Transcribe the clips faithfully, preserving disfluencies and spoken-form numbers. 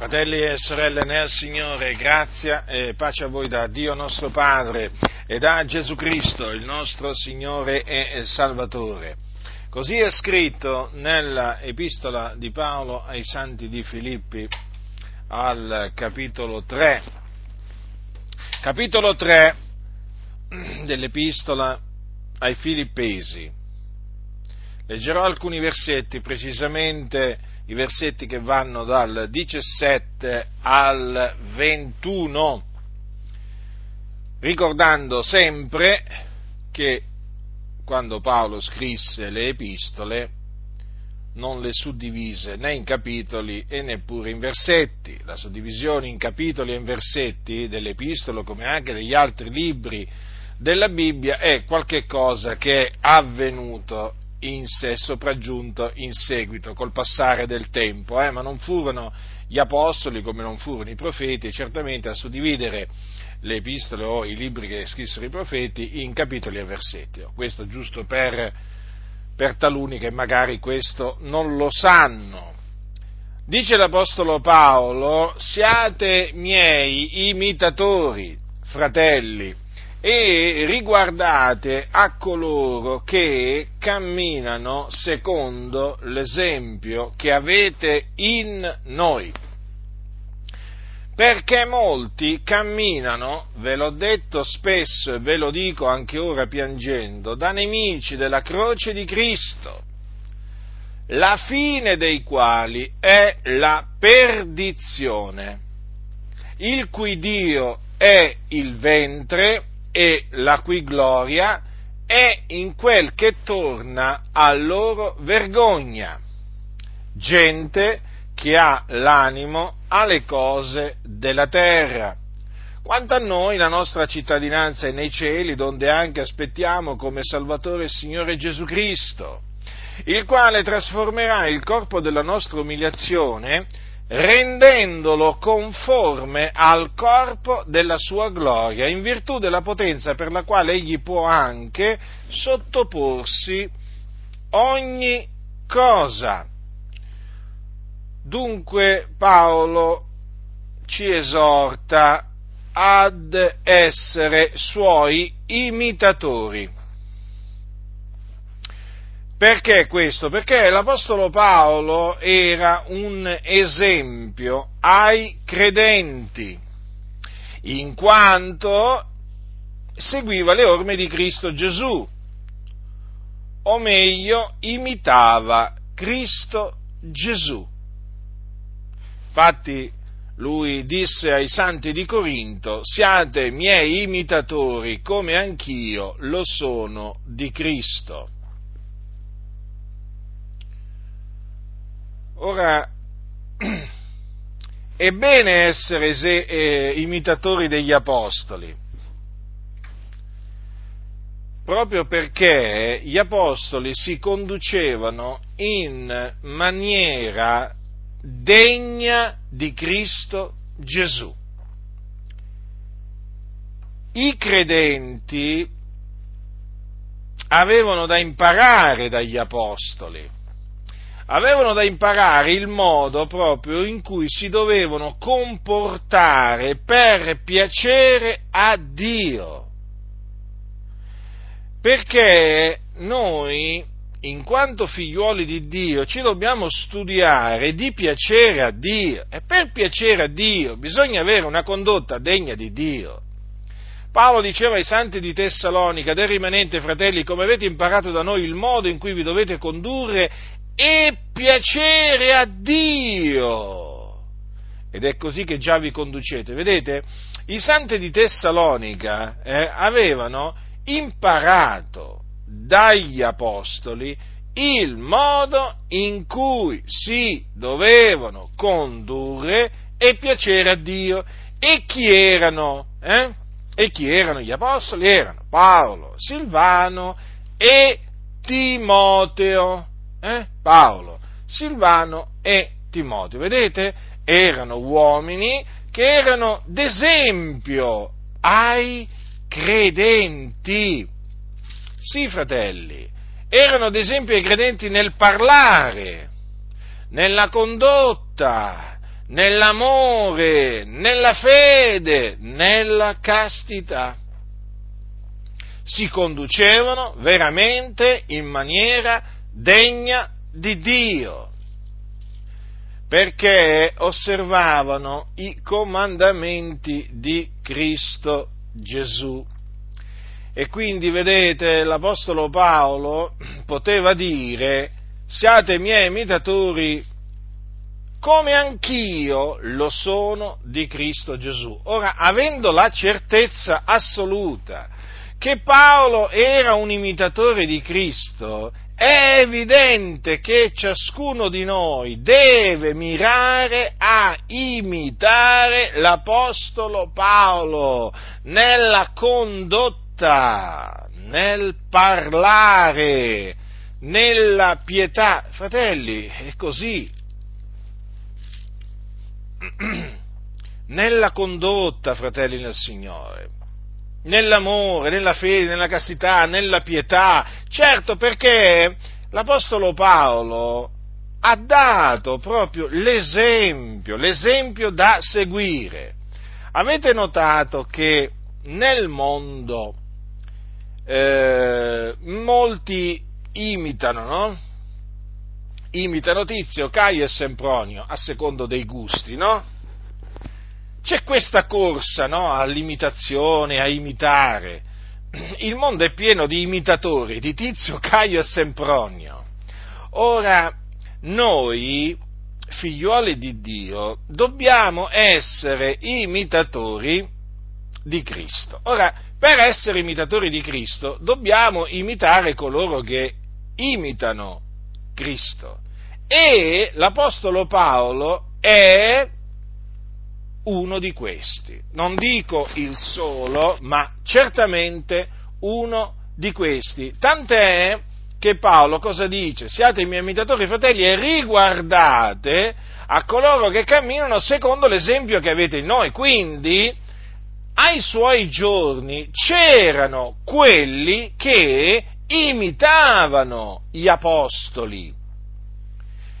Fratelli e sorelle nel Signore, grazia e pace a voi da Dio nostro Padre e da Gesù Cristo, il nostro Signore e Salvatore. Così è scritto nella Epistola di Paolo ai Santi di Filippi, al capitolo tre. Capitolo tre dell'Epistola ai Filippesi. Leggerò alcuni versetti, precisamente i versetti che vanno dal diciassette al ventuno, ricordando sempre che quando Paolo scrisse le epistole non le suddivise né in capitoli e neppure in versetti. La suddivisione in capitoli e in versetti dell'epistola, come anche degli altri libri della Bibbia, è qualche cosa che è avvenuto in sé, sopraggiunto in seguito, col passare del tempo, eh? ma non furono gli apostoli, come non furono i profeti, certamente, a suddividere le epistole o i libri che scrissero i profeti in capitoli e versetti. Questo giusto per, per taluni che magari questo non lo sanno. Dice l'apostolo Paolo: siate miei imitatori, fratelli, e riguardate a coloro che camminano secondo l'esempio che avete in noi, perché molti camminano, ve l'ho detto spesso e ve lo dico anche ora piangendo, da nemici della croce di Cristo, la fine dei quali è la perdizione, il cui Dio è il ventre, e la cui gloria è in quel che torna a loro vergogna, gente che ha l'animo alle cose della terra. Quanto a noi, la nostra cittadinanza è nei cieli, donde anche aspettiamo come Salvatore il Signore Gesù Cristo, il quale trasformerà il corpo della nostra umiliazione, rendendolo conforme al corpo della sua gloria, in virtù della potenza per la quale egli può anche sottoporsi ogni cosa. Dunque Paolo ci esorta ad essere suoi imitatori. Perché questo? Perché l'apostolo Paolo era un esempio ai credenti, in quanto seguiva le orme di Cristo Gesù, o meglio, imitava Cristo Gesù. Infatti lui disse ai santi di Corinto: siate miei imitatori come anch'io lo sono di Cristo. Ora, è bene essere ese- eh, imitatori degli apostoli, proprio perché gli apostoli si conducevano in maniera degna di Cristo Gesù. I credenti avevano da imparare dagli apostoli. Avevano da imparare il modo proprio in cui si dovevano comportare per piacere a Dio, perché noi, in quanto figliuoli di Dio, ci dobbiamo studiare di piacere a Dio, e per piacere a Dio bisogna avere una condotta degna di Dio. Paolo diceva ai santi di Tessalonica: del rimanente, fratelli, come avete imparato da noi il modo in cui vi dovete condurre, e piacere a Dio, ed è così che già vi conducete. Vedete, i santi di Tessalonica eh, avevano imparato dagli apostoli il modo in cui si dovevano condurre e piacere a Dio. E chi erano? Eh? E chi erano gli apostoli? Erano Paolo, Silvano e Timoteo. Eh? Paolo, Silvano e Timoteo, vedete? Erano uomini che erano d'esempio ai credenti. Sì, fratelli, erano d'esempio ai credenti nel parlare, nella condotta, nell'amore, nella fede, nella castità. Si conducevano veramente in maniera degna di Dio, perché osservavano i comandamenti di Cristo Gesù. E quindi, vedete, l'Apostolo Paolo poteva dire: siate miei imitatori come anch'io lo sono di Cristo Gesù. Ora, avendo la certezza assoluta che Paolo era un imitatore di Cristo, è evidente che ciascuno di noi deve mirare a imitare l'Apostolo Paolo nella condotta, nel parlare, nella pietà. Fratelli, è così. Nella condotta, fratelli nel Signore, nell'amore, nella fede, nella castità, nella pietà. Certo, perché l'Apostolo Paolo ha dato proprio l'esempio, l'esempio da seguire. Avete notato che nel mondo eh, molti imitano, no? Imitano Tizio, Caio e Sempronio, a secondo dei gusti, no? C'è questa corsa, no, all'imitazione, a imitare. Il mondo è pieno di imitatori, di Tizio, Caio e Sempronio. Ora, noi, figliuoli di Dio, dobbiamo essere imitatori di Cristo. Ora, per essere imitatori di Cristo, dobbiamo imitare coloro che imitano Cristo. E l'Apostolo Paolo è uno di questi, non dico il solo, ma certamente uno di questi. Tant'è che Paolo cosa dice? Siate i miei imitatori, fratelli, e riguardate a coloro che camminano secondo l'esempio che avete in noi. Quindi, ai suoi giorni c'erano quelli che imitavano gli apostoli.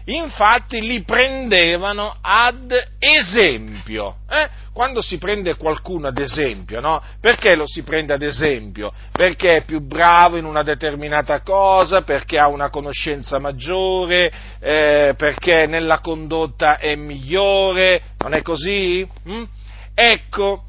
Infatti li prendevano ad esempio. Eh? Quando si prende qualcuno ad esempio, no? Perché lo si prende ad esempio? Perché è più bravo in una determinata cosa, perché ha una conoscenza maggiore, eh, perché nella condotta è migliore, non è così? Mm? Ecco,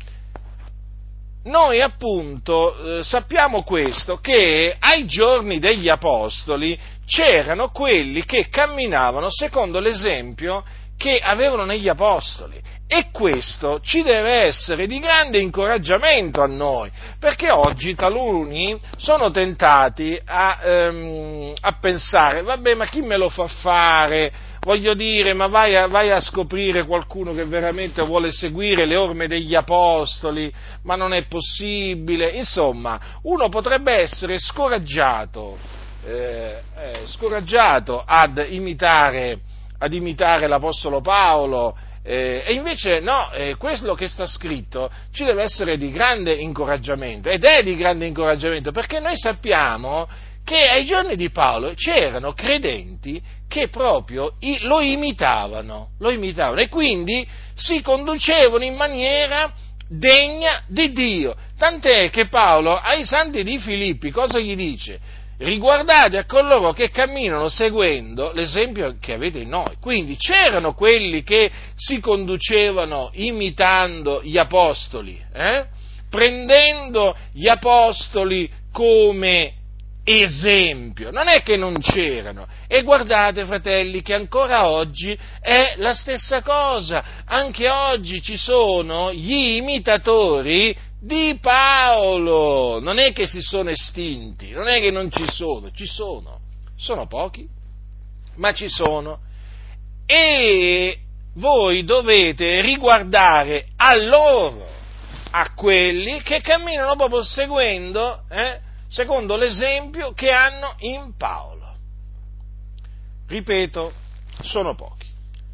noi appunto eh, sappiamo questo, che ai giorni degli apostoli c'erano quelli che camminavano secondo l'esempio che avevano negli apostoli, e questo ci deve essere di grande incoraggiamento a noi, perché oggi taluni sono tentati a, ehm, a pensare: vabbè, ma chi me lo fa fare? Voglio dire, ma vai a, vai a scoprire qualcuno che veramente vuole seguire le orme degli apostoli, ma non è possibile. Insomma, uno potrebbe essere scoraggiato, eh, eh, scoraggiato ad imitare, ad imitare l'Apostolo Paolo, eh, e invece no, eh, quello che sta scritto ci deve essere di grande incoraggiamento, ed è di grande incoraggiamento, perché noi sappiamo che ai giorni di Paolo c'erano credenti che proprio lo imitavano, lo imitavano, e quindi si conducevano in maniera degna di Dio. Tant'è che Paolo ai santi di Filippi cosa gli dice? Riguardate a coloro che camminano seguendo l'esempio che avete in noi. Quindi c'erano quelli che si conducevano imitando gli apostoli, eh? Prendendo gli apostoli come esempio, non è che non c'erano. E guardate, fratelli, che ancora oggi è la stessa cosa. Anche oggi ci sono gli imitatori di Paolo, non è che si sono estinti, non è che non ci sono, ci sono, sono pochi, ma ci sono. E voi dovete riguardare a loro, a quelli che camminano proprio seguendo, eh? secondo l'esempio che hanno in Paolo. Ripeto, sono pochi,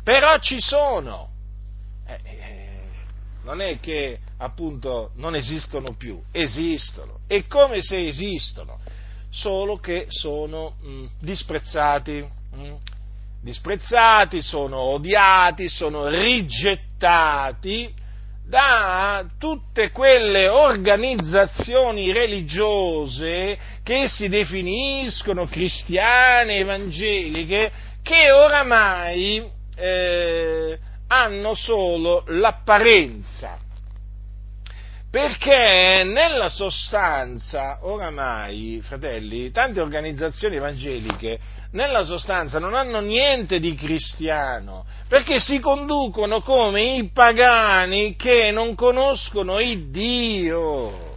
però ci sono, eh, eh, non è che appunto non esistono più, esistono, e come se esistono, solo che sono mh, disprezzati, mh, disprezzati, sono odiati, sono rigettati da tutte quelle organizzazioni religiose che si definiscono cristiane, evangeliche, che oramai eh, hanno solo l'apparenza, perché nella sostanza oramai, fratelli, tante organizzazioni evangeliche nella sostanza non hanno niente di cristiano, perché si conducono come i pagani che non conoscono il Dio.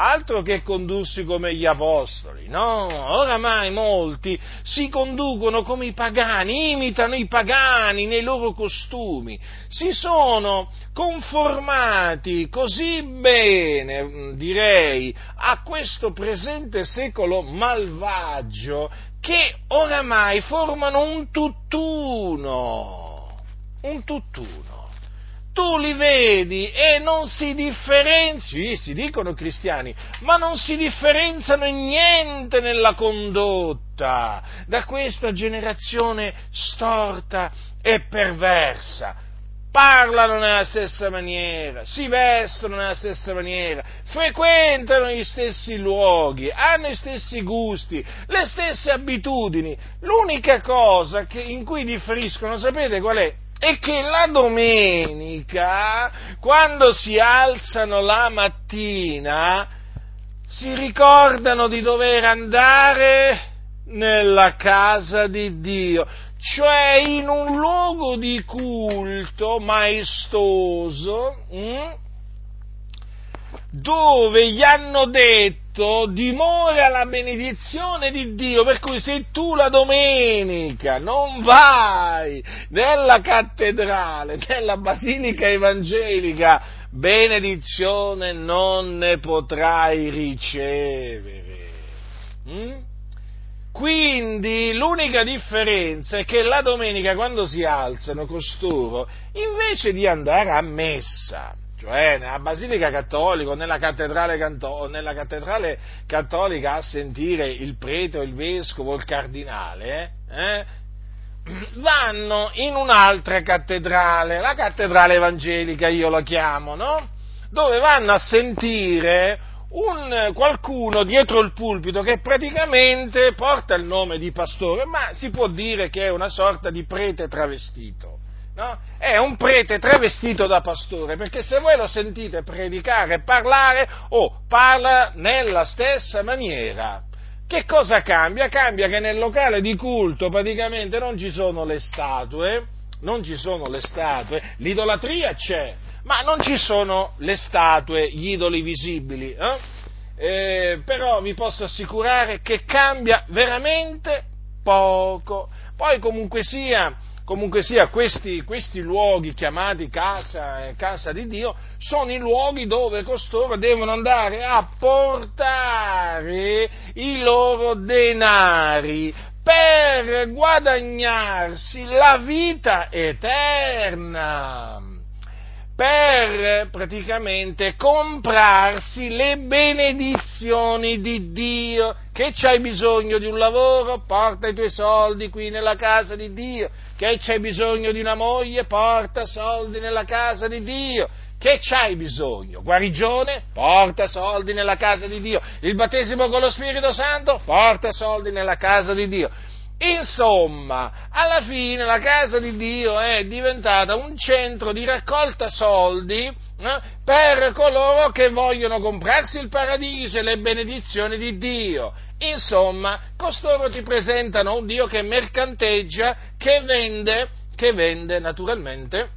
Altro che condursi come gli apostoli, no? Oramai molti si conducono come i pagani, imitano i pagani nei loro costumi, si sono conformati così bene, direi, a questo presente secolo malvagio che oramai formano un tutt'uno, un tutt'uno. Tu li vedi e non si differenziano, sì, si dicono cristiani, ma non si differenziano in niente nella condotta da questa generazione storta e perversa. Parlano nella stessa maniera, si vestono nella stessa maniera, frequentano gli stessi luoghi, hanno gli stessi gusti, le stesse abitudini. L'unica cosa che, in cui differiscono, sapete qual è? E che la domenica, quando si alzano la mattina, si ricordano di dover andare nella casa di Dio, cioè in un luogo di culto maestoso, hm, dove gli hanno detto dimora la benedizione di Dio, per cui se tu la domenica non vai nella cattedrale, nella basilica evangelica, benedizione non ne potrai ricevere. Mm? Quindi l'unica differenza è che la domenica, quando si alzano costoro, invece di andare a messa, cioè nella Basilica Cattolica o nella cattedrale, canto- nella cattedrale cattolica a sentire il prete o il vescovo o il cardinale, eh, vanno in un'altra cattedrale, la cattedrale evangelica io la chiamo, no? Dove vanno a sentire un qualcuno dietro il pulpito che praticamente porta il nome di pastore, ma si può dire che è una sorta di prete travestito. No? È un prete travestito da pastore, perché se voi lo sentite predicare e parlare, oh, parla nella stessa maniera. Che cosa cambia? Cambia che nel locale di culto praticamente non ci sono le statue, non ci sono le statue, l'idolatria c'è, ma non ci sono le statue, gli idoli visibili, eh? Eh, però vi posso assicurare che cambia veramente poco. Poi comunque sia... Comunque sia, questi, questi luoghi chiamati casa, casa di Dio sono i luoghi dove costoro devono andare a portare i loro denari per guadagnarsi la vita eterna, per praticamente comprarsi le benedizioni di Dio. Che c'hai bisogno di un lavoro? Porta i tuoi soldi qui nella casa di Dio. Che c'hai bisogno di una moglie? Porta soldi nella casa di Dio. Che c'hai bisogno? Guarigione? Porta soldi nella casa di Dio. Il battesimo con lo Spirito Santo? Porta soldi nella casa di Dio. Insomma, alla fine la casa di Dio è diventata un centro di raccolta soldi, eh, per coloro che vogliono comprarsi il paradiso e le benedizioni di Dio. Insomma, costoro ti presentano un Dio che mercanteggia, che vende, che vende naturalmente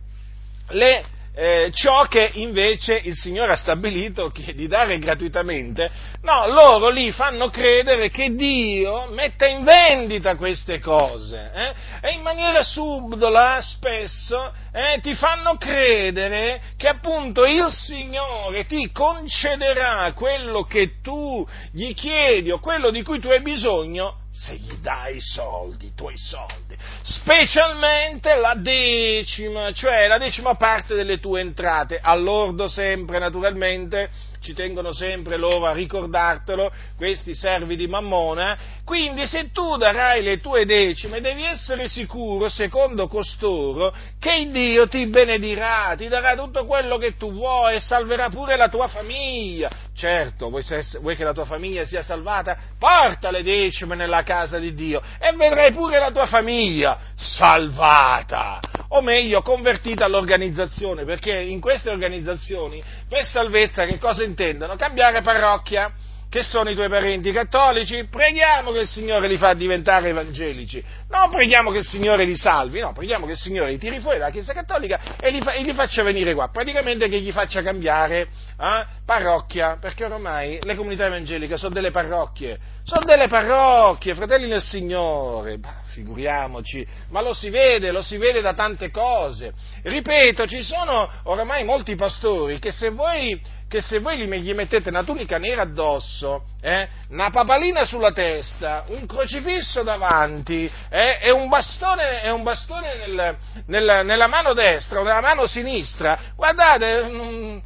le, eh, ciò che invece il Signore ha stabilito che di dare gratuitamente. No, loro lì fanno credere che Dio metta in vendita queste cose, eh? E in maniera subdola spesso eh, ti fanno credere che appunto il Signore ti concederà quello che tu gli chiedi o quello di cui tu hai bisogno se gli dai i soldi, i tuoi soldi. specialmente la decima, cioè la decima parte delle tue entrate, all'ordo sempre naturalmente, ci tengono sempre loro a ricordartelo, questi servi di Mammona. Quindi se tu darai le tue decime devi essere sicuro, secondo costoro, che Dio ti benedirà, ti darà tutto quello che tu vuoi e salverà pure la tua famiglia. Certo, vuoi, se, vuoi che la tua famiglia sia salvata? Porta le decime nella casa di Dio e vedrai pure la tua famiglia salvata, o meglio convertita all'organizzazione, perché in queste organizzazioni per salvezza che cosa intendono? Cambiare parrocchia. Che sono i tuoi parenti cattolici? Preghiamo che il Signore li fa diventare evangelici, non preghiamo che il Signore li salvi, no, preghiamo che il Signore li tiri fuori dalla Chiesa Cattolica e li, fa, e li faccia venire qua, praticamente che gli faccia cambiare eh, parrocchia, perché ormai le comunità evangeliche sono delle parrocchie, sono delle parrocchie, fratelli nel Signore, bah, figuriamoci, ma lo si vede, lo si vede da tante cose, ripeto, ci sono ormai molti pastori che se voi... che se voi gli mettete una tunica nera addosso, eh, una papalina sulla testa, un crocifisso davanti eh, e un bastone, e un bastone nel, nel, nella mano destra o nella mano sinistra, guardate, non,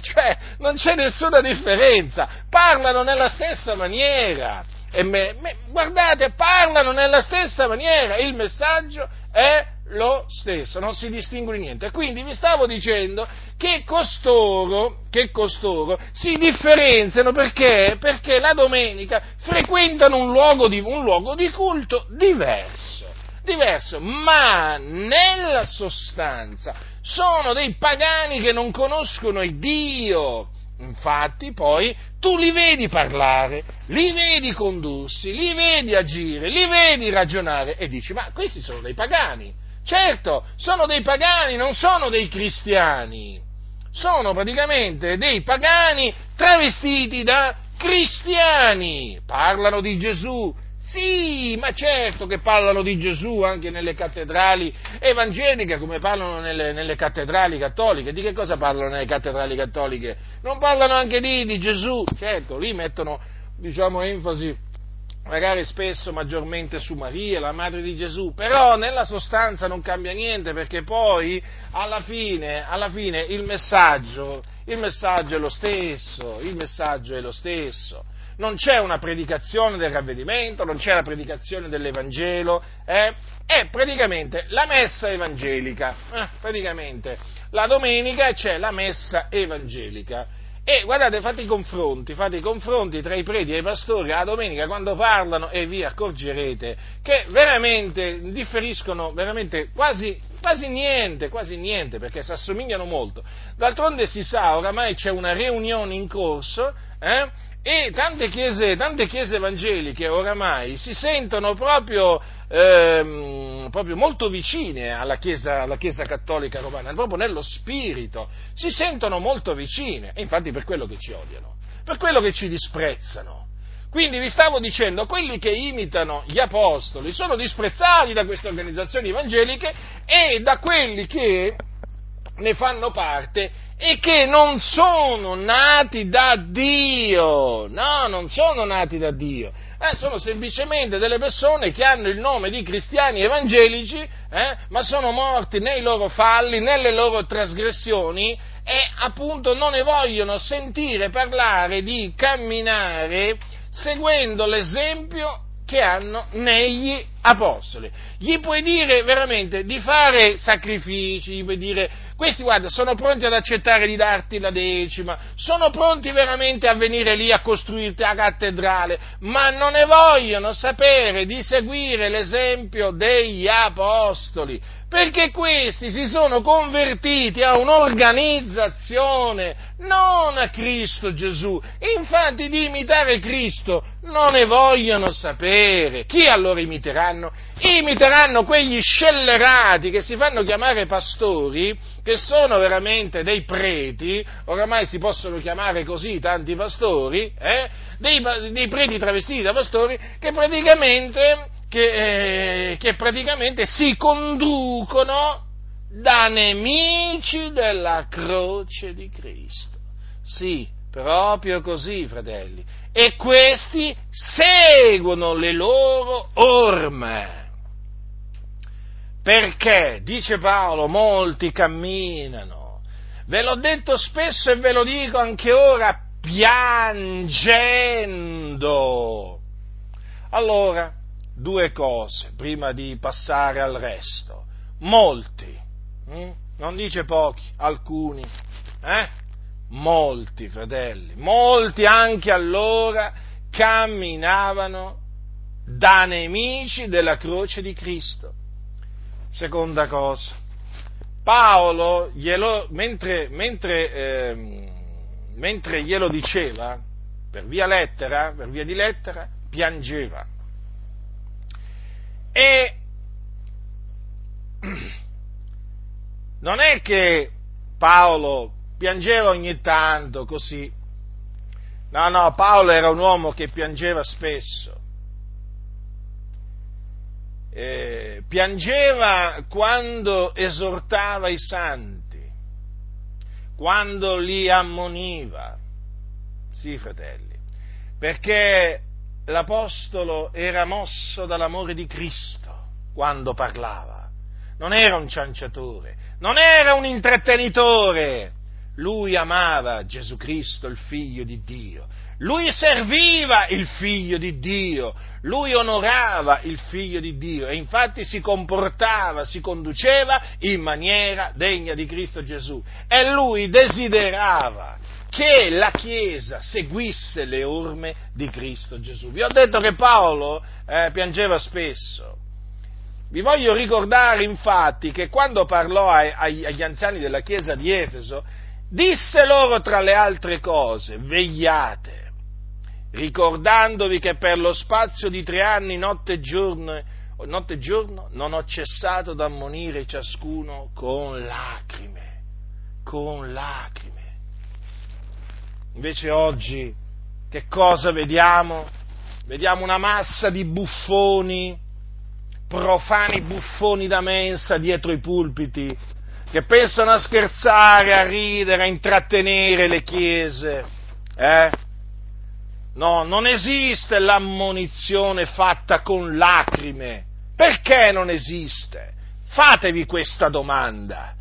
cioè, non c'è nessuna differenza, parlano nella stessa maniera, e me, me, guardate, parlano nella stessa maniera, il messaggio è lo stesso, non si distingue niente. Quindi vi stavo dicendo che costoro, che costoro si differenziano perché? Perché la domenica frequentano un luogo di, un luogo di culto diverso, diverso, ma nella sostanza sono dei pagani che non conoscono il Dio. Infatti poi tu li vedi parlare, li vedi condursi, li vedi agire, li vedi ragionare e dici ma questi sono dei pagani. Certo, sono dei pagani, non sono dei cristiani, sono praticamente dei pagani travestiti da cristiani, parlano di Gesù, sì, ma certo che parlano di Gesù anche nelle cattedrali evangeliche come parlano nelle, nelle cattedrali cattoliche, di che cosa parlano nelle cattedrali cattoliche? Non parlano anche lì di Gesù, certo, lì mettono, diciamo, enfasi magari spesso maggiormente su Maria, la madre di Gesù, però nella sostanza non cambia niente, perché poi alla fine, alla fine il messaggio, il messaggio è lo stesso, il messaggio è lo stesso. Non c'è una predicazione del ravvedimento, non c'è la predicazione dell'Evangelo, eh? È praticamente la messa evangelica, eh, praticamente la domenica c'è la messa evangelica. E guardate, fate i confronti, fate i confronti tra i preti e i pastori la domenica quando parlano e vi accorgerete che veramente differiscono veramente quasi, quasi niente, quasi niente, perché si assomigliano molto. D'altronde si sa, oramai c'è una riunione in corso, eh, e tante chiese, tante chiese evangeliche oramai si sentono proprio... Ehm, proprio molto vicine alla Chiesa, alla Chiesa Cattolica Romana, proprio nello spirito, si sentono molto vicine, e infatti per quello che ci odiano, per quello che ci disprezzano. Quindi vi stavo dicendo, quelli che imitano gli apostoli sono disprezzati da queste organizzazioni evangeliche e da quelli che ne fanno parte e che non sono nati da Dio, no, non sono nati da Dio. Eh, sono semplicemente delle persone che hanno il nome di cristiani evangelici, eh, ma sono morti nei loro falli, nelle loro trasgressioni e appunto non ne vogliono sentire parlare di camminare seguendo l'esempio che hanno negli apostoli. Gli puoi dire veramente di fare sacrifici, gli puoi dire questi guarda sono pronti ad accettare di darti la decima, sono pronti veramente a venire lì a costruirti la cattedrale, ma non ne vogliono sapere di seguire l'esempio degli apostoli, perché questi si sono convertiti a un'organizzazione, non a Cristo Gesù. Infatti di imitare Cristo non ne vogliono sapere. Chi allora imiteranno? Imiteranno quegli scellerati che si fanno chiamare pastori, che sono veramente dei preti, oramai si possono chiamare così tanti pastori, eh? dei, dei preti travestiti da pastori, che praticamente... Che, eh, che praticamente si conducono da nemici della croce di Cristo. Sì, proprio così, fratelli. E questi seguono le loro orme. Perché, dice Paolo, molti camminano. Ve l'ho detto spesso e ve lo dico anche ora, piangendo. Allora, due cose, prima di passare al resto. Molti, hm? non dice pochi, alcuni, eh? molti, fratelli, molti anche allora camminavano da nemici della croce di Cristo. Seconda cosa, Paolo, glielo, mentre, mentre, eh, mentre glielo diceva, per via lettera, per via di lettera, piangeva. E non è che Paolo piangeva ogni tanto così, no, no, Paolo era un uomo che piangeva spesso. Eh, piangeva quando esortava i santi, quando li ammoniva, sì fratelli, perché l'apostolo era mosso dall'amore di Cristo quando parlava, non era un cianciatore, non era un intrattenitore, lui amava Gesù Cristo, il Figlio di Dio. Lui serviva il Figlio di Dio, lui onorava il Figlio di Dio e infatti si comportava, si conduceva in maniera degna di Cristo Gesù e lui desiderava che la Chiesa seguisse le orme di Cristo Gesù. Vi ho detto che Paolo eh, piangeva spesso. Vi voglio ricordare infatti che quando parlò ai, agli anziani della Chiesa di Efeso disse loro tra le altre cose: vegliate, ricordandovi che per lo spazio di tre anni, notte e giorno, notte e giorno non ho cessato d'ammonire ciascuno con lacrime, con lacrime. Invece oggi che cosa vediamo? Vediamo una massa di buffoni, profani buffoni da mensa dietro i pulpiti, che pensano a scherzare, a ridere, a intrattenere le chiese, eh? No, non esiste l'ammonizione fatta con lacrime. Perché non esiste? Fatevi questa domanda.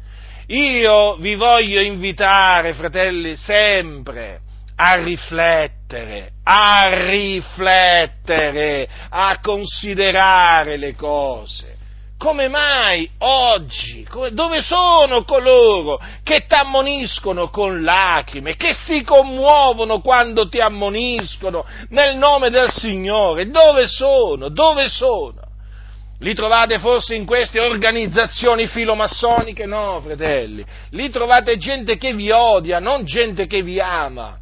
Io vi voglio invitare, fratelli, sempre a riflettere, a riflettere, a considerare le cose. Come mai oggi? Dove sono coloro che ti ammoniscono con lacrime, che si commuovono quando ti ammoniscono nel nome del Signore? Dove sono? Dove sono? Li trovate forse in queste organizzazioni filomassoniche? No, fratelli. Li trovate gente che vi odia, non gente che vi ama.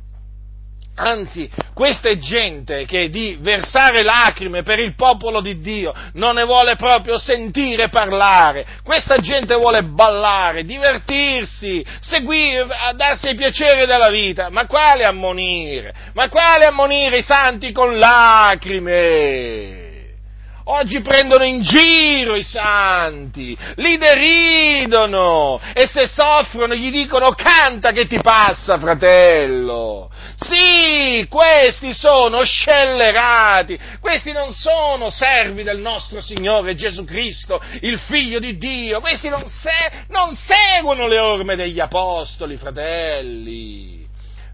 Anzi, questa è gente che di versare lacrime per il popolo di Dio non ne vuole proprio sentire parlare. Questa gente vuole ballare, divertirsi, seguire, darsi i piaceri della vita. Ma quale ammonire? Ma quale ammonire i santi con lacrime? Oggi prendono in giro i santi, li deridono e se soffrono gli dicono: canta che ti passa, fratello. Sì, questi sono scellerati, questi non sono servi del nostro Signore Gesù Cristo, il Figlio di Dio, questi non, se- non seguono le orme degli apostoli, fratelli.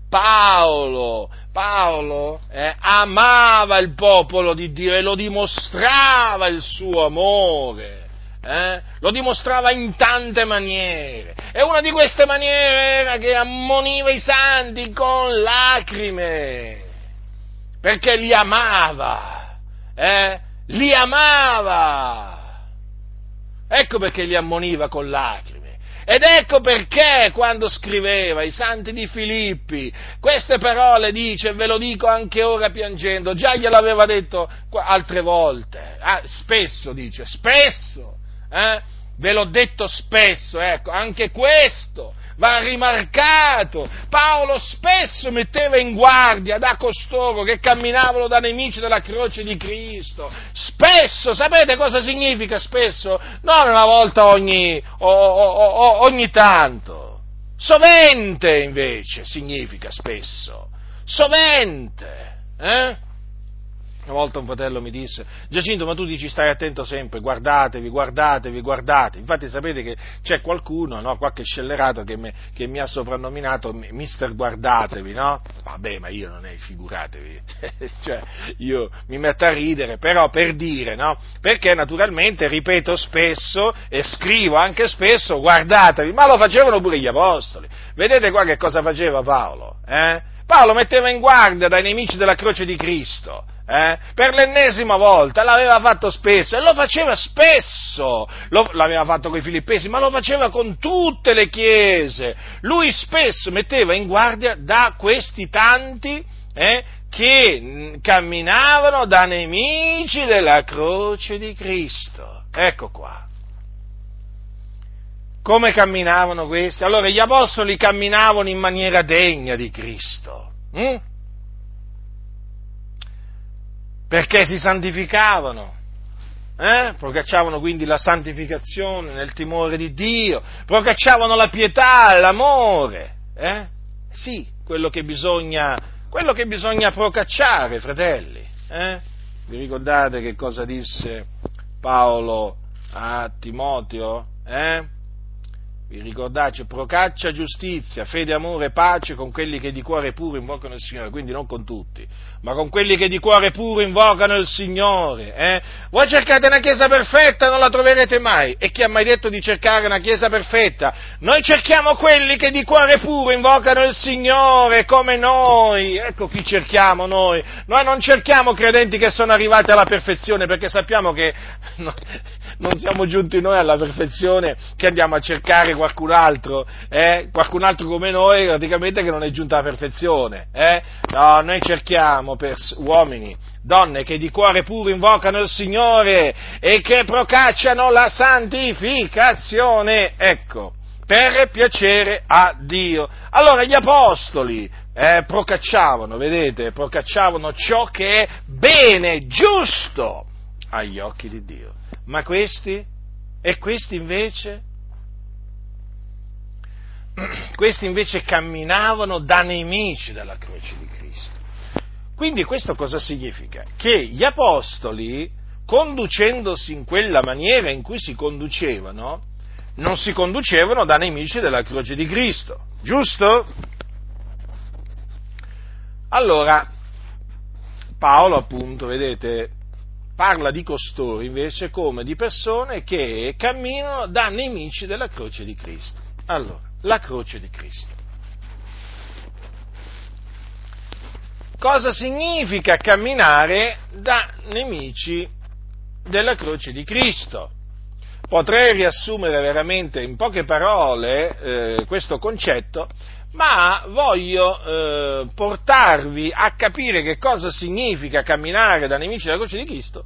Paolo, Paolo eh, amava il popolo di Dio e lo dimostrava il suo amore, eh? lo dimostrava in tante maniere e una di queste maniere era che ammoniva i santi con lacrime, perché li amava, eh? li amava, ecco perché li ammoniva con lacrime. Ed ecco perché quando scriveva ai santi di Filippi queste parole dice: ve lo dico anche ora piangendo. Già gliel'aveva detto altre volte, ah, spesso dice, spesso, eh? ve l'ho detto spesso, ecco, anche questo va rimarcato. Paolo spesso metteva in guardia da costoro che camminavano da nemici della croce di Cristo. Spesso, sapete cosa significa spesso? Non una volta ogni, o, o, o, ogni tanto. Sovente invece significa spesso. Sovente. Eh? Una volta un fratello mi disse: Giacinto, ma tu dici stai attento sempre, guardatevi, guardatevi, guardate. Infatti sapete che c'è qualcuno, no, qualche scellerato che mi, che mi ha soprannominato mister guardatevi, no? Vabbè, ma io non è, figuratevi, cioè io mi metto a ridere, però per dire, no? Perché naturalmente ripeto spesso e scrivo anche spesso guardatevi, ma lo facevano pure gli apostoli. Vedete qua che cosa faceva Paolo, eh? Paolo metteva in guardia dai nemici della croce di Cristo, eh? Per l'ennesima volta, l'aveva fatto spesso, e lo faceva spesso, lo, l'aveva fatto con i Filippesi, ma lo faceva con tutte le chiese. Lui spesso metteva in guardia da questi tanti, eh, che camminavano da nemici della croce di Cristo. Ecco qua. Come camminavano questi? Allora, gli apostoli camminavano in maniera degna di Cristo, hm? Perché si santificavano, eh? Procacciavano quindi la santificazione nel timore di Dio, procacciavano la pietà, l'amore, eh? Sì, quello che bisogna, quello che bisogna procacciare, fratelli, eh? Vi ricordate che cosa disse Paolo a Timoteo, eh? Vi ricordate, procaccia giustizia, fede, amore e pace con quelli che di cuore puro invocano il Signore, quindi non con tutti, ma con quelli che di cuore puro invocano il Signore, eh? Voi cercate una chiesa perfetta, non la troverete mai, e chi ha mai detto di cercare una chiesa perfetta? Noi cerchiamo quelli che di cuore puro invocano il Signore, come noi, ecco chi cerchiamo noi, noi non cerchiamo credenti che sono arrivati alla perfezione, perché sappiamo che non siamo giunti noi alla perfezione, che andiamo a cercare qualcun altro, eh? Qualcun altro come noi praticamente che non è giunta alla perfezione, eh? No, noi cerchiamo pers- uomini, donne che di cuore puro invocano il Signore e che procacciano la santificazione, ecco, per piacere a Dio. Allora gli apostoli eh, procacciavano, vedete, procacciavano ciò che è bene, giusto agli occhi di Dio. Ma questi? E questi invece? Questi invece camminavano da nemici della croce di Cristo. Quindi questo cosa significa? Che gli apostoli, conducendosi in quella maniera in cui si conducevano, non si conducevano da nemici della croce di Cristo, giusto? Allora, Paolo appunto, vedete, parla di costoro invece come di persone che camminano da nemici della croce di Cristo. Allora, la croce di Cristo. Cosa significa camminare da nemici della croce di Cristo? Potrei riassumere veramente in poche parole eh, questo concetto, ma voglio eh, portarvi a capire che cosa significa camminare da nemici della croce di Cristo,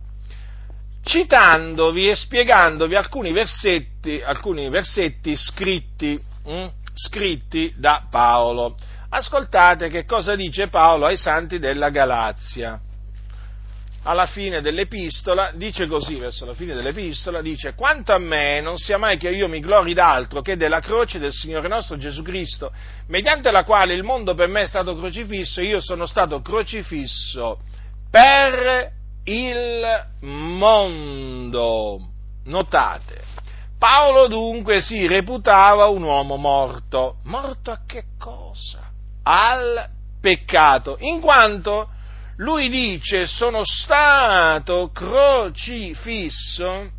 citandovi e spiegandovi alcuni versetti, alcuni versetti scritti, hm, scritti da Paolo. Ascoltate che cosa dice Paolo ai santi della Galazia. Alla fine dell'epistola dice così, verso la fine dell'epistola dice: quanto a me non sia mai che io mi glori d'altro che della croce del Signore nostro Gesù Cristo, mediante la quale il mondo per me è stato crocifisso e io sono stato crocifisso per il mondo. Notate, Paolo dunque si reputava un uomo morto. Morto a che cosa? Al peccato, in quanto lui dice: sono stato crocifisso.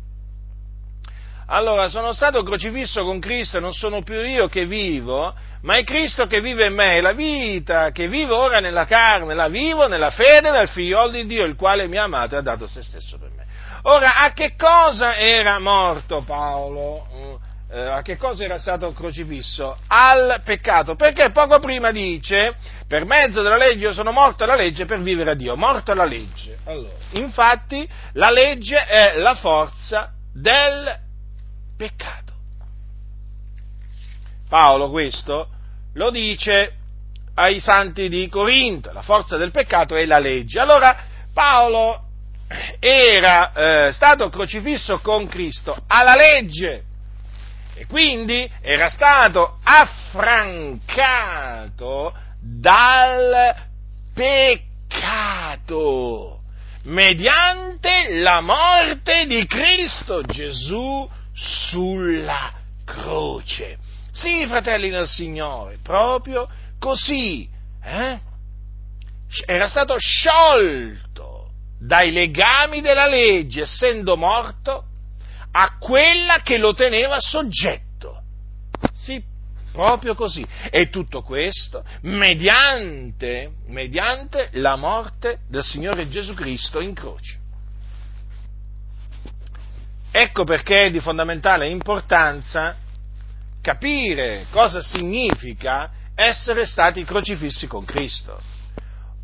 Allora, sono stato crocifisso con Cristo, non sono più io che vivo, ma è Cristo che vive in me, la vita che vivo ora nella carne, la vivo nella fede del Figlio di Dio, il quale mi ha amato e ha dato se stesso per me. Ora, a che cosa era morto Paolo? Eh, a che cosa era stato crocifisso? Al peccato, perché poco prima dice: per mezzo della legge io sono morto alla legge per vivere a Dio, morto alla legge. Allora, infatti la legge è la forza del peccato. Paolo questo lo dice ai santi di Corinto, la forza del peccato è la legge. Allora Paolo era eh, stato crocifisso con Cristo alla legge, e quindi era stato affrancato dal peccato. mediante la morte di Cristo Gesù sulla croce. Sì, fratelli nel Signore, proprio così, eh? Era stato sciolto dai legami della legge, essendo morto, a quella che lo teneva soggetto. Sì, proprio così. E tutto questo mediante, mediante la morte del Signore Gesù Cristo in croce. Ecco perché è di fondamentale importanza capire cosa significa essere stati crocifissi con Cristo.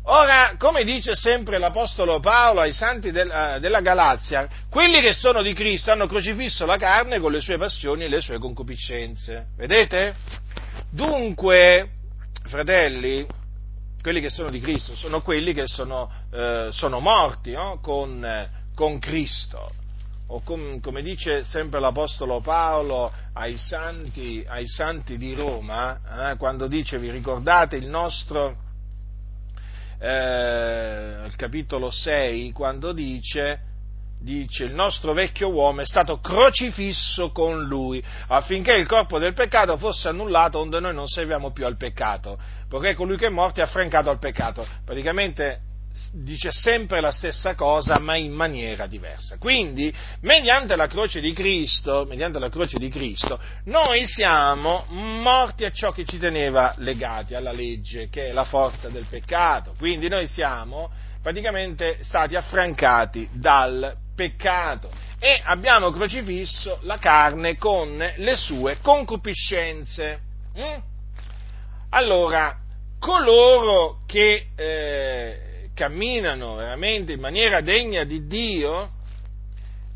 Ora, come dice sempre l'Apostolo Paolo ai Santi del, della Galazia, quelli che sono di Cristo hanno crocifisso la carne con le sue passioni e le sue concupiscenze. Vedete? Dunque, fratelli, quelli che sono di Cristo sono quelli che sono, eh, sono morti no? con, eh, con Cristo. O com, come dice sempre l'Apostolo Paolo ai Santi, ai Santi di Roma, eh, quando dice, vi ricordate il nostro, eh, il capitolo sei, quando dice, dice, il nostro vecchio uomo è stato crocifisso con lui, affinché il corpo del peccato fosse annullato, onde noi non serviamo più al peccato, perché colui che è morto è affrancato al peccato. Praticamente dice sempre la stessa cosa ma in maniera diversa. Quindi mediante la croce di Cristo, mediante la croce di Cristo, noi siamo morti a ciò che ci teneva legati alla legge, che è la forza del peccato. Quindi noi siamo praticamente stati affrancati dal peccato e abbiamo crocifisso la carne con le sue concupiscenze. Mm? Allora, coloro che eh, camminano veramente in maniera degna di Dio,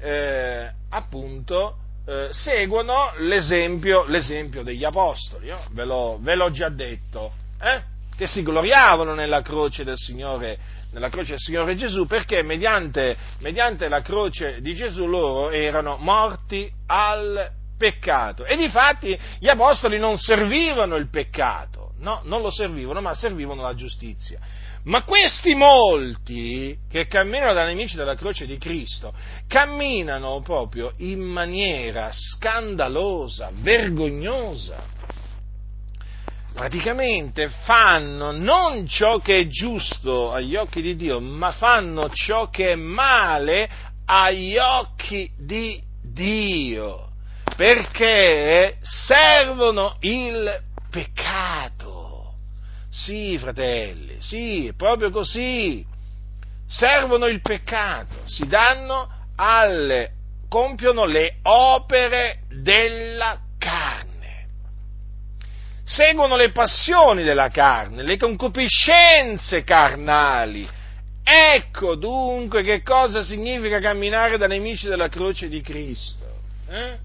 eh, appunto, eh, seguono l'esempio, l'esempio degli Apostoli, no? ve, lo, ve l'ho già detto, eh? che si gloriavano nella croce del Signore, nella croce del Signore Gesù, perché mediante, mediante la croce di Gesù loro erano morti al peccato. E difatti gli Apostoli non servivano il peccato, no? Non lo servivano, ma servivano la giustizia. Ma questi molti che camminano da nemici della croce di Cristo camminano proprio in maniera scandalosa, vergognosa. Praticamente fanno non ciò che è giusto agli occhi di Dio, ma fanno ciò che è male agli occhi di Dio, perché servono il peccato. Sì, fratelli, sì, proprio così, servono il peccato, si danno alle, compiono le opere della carne, seguono le passioni della carne, le concupiscenze carnali. Ecco dunque che cosa significa camminare da nemici della croce di Cristo, eh?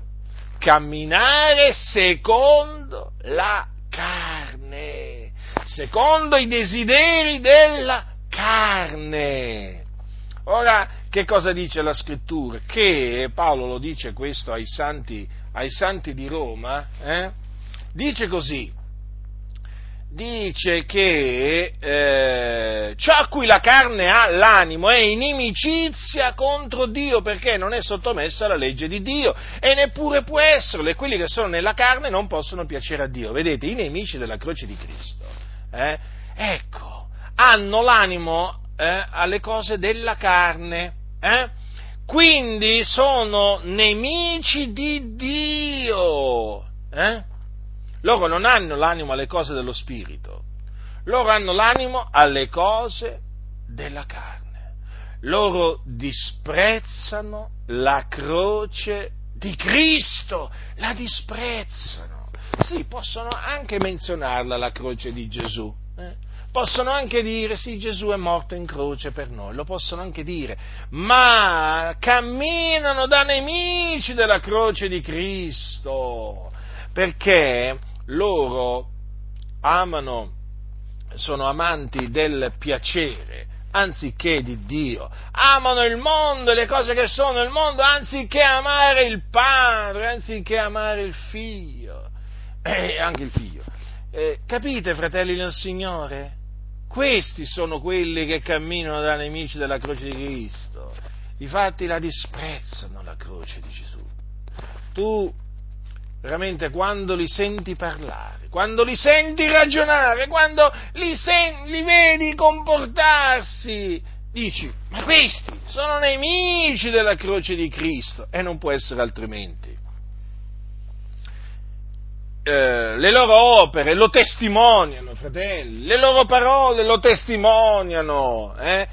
Camminare secondo la carne, secondo i desideri della carne. Ora, che cosa dice la Scrittura? Che Paolo lo dice questo ai santi, ai santi di Roma, eh? Dice così, dice che eh, ciò a cui la carne ha l'animo è inimicizia contro Dio, perché non è sottomessa alla legge di Dio e neppure può esserlo, e quelli che sono nella carne non possono piacere a Dio. Vedete, i nemici della croce di Cristo, Eh, ecco, hanno l'animo eh, alle cose della carne, eh? Quindi sono nemici di Dio, eh? Loro non hanno l'animo alle cose dello spirito, loro hanno l'animo alle cose della carne, loro disprezzano la croce di Cristo, la disprezzano. Sì, possono anche menzionarla la croce di Gesù, eh? Possono anche dire sì, Gesù è morto in croce per noi, lo possono anche dire, ma camminano da nemici della croce di Cristo, perché loro amano, sono amanti del piacere anziché di Dio, amano il mondo e le cose che sono il mondo anziché amare il Padre, anziché amare il Figlio. E eh, anche il figlio. Eh, capite, fratelli del Signore? Questi sono quelli che camminano da nemici della croce di Cristo. Difatti la disprezzano la croce di Gesù. Tu veramente quando li senti parlare, quando li senti ragionare, quando li, sen- li vedi comportarsi, dici, ma questi sono nemici della croce di Cristo, e non può essere altrimenti. Eh, le loro opere lo testimoniano, fratelli, le loro parole lo testimoniano, eh?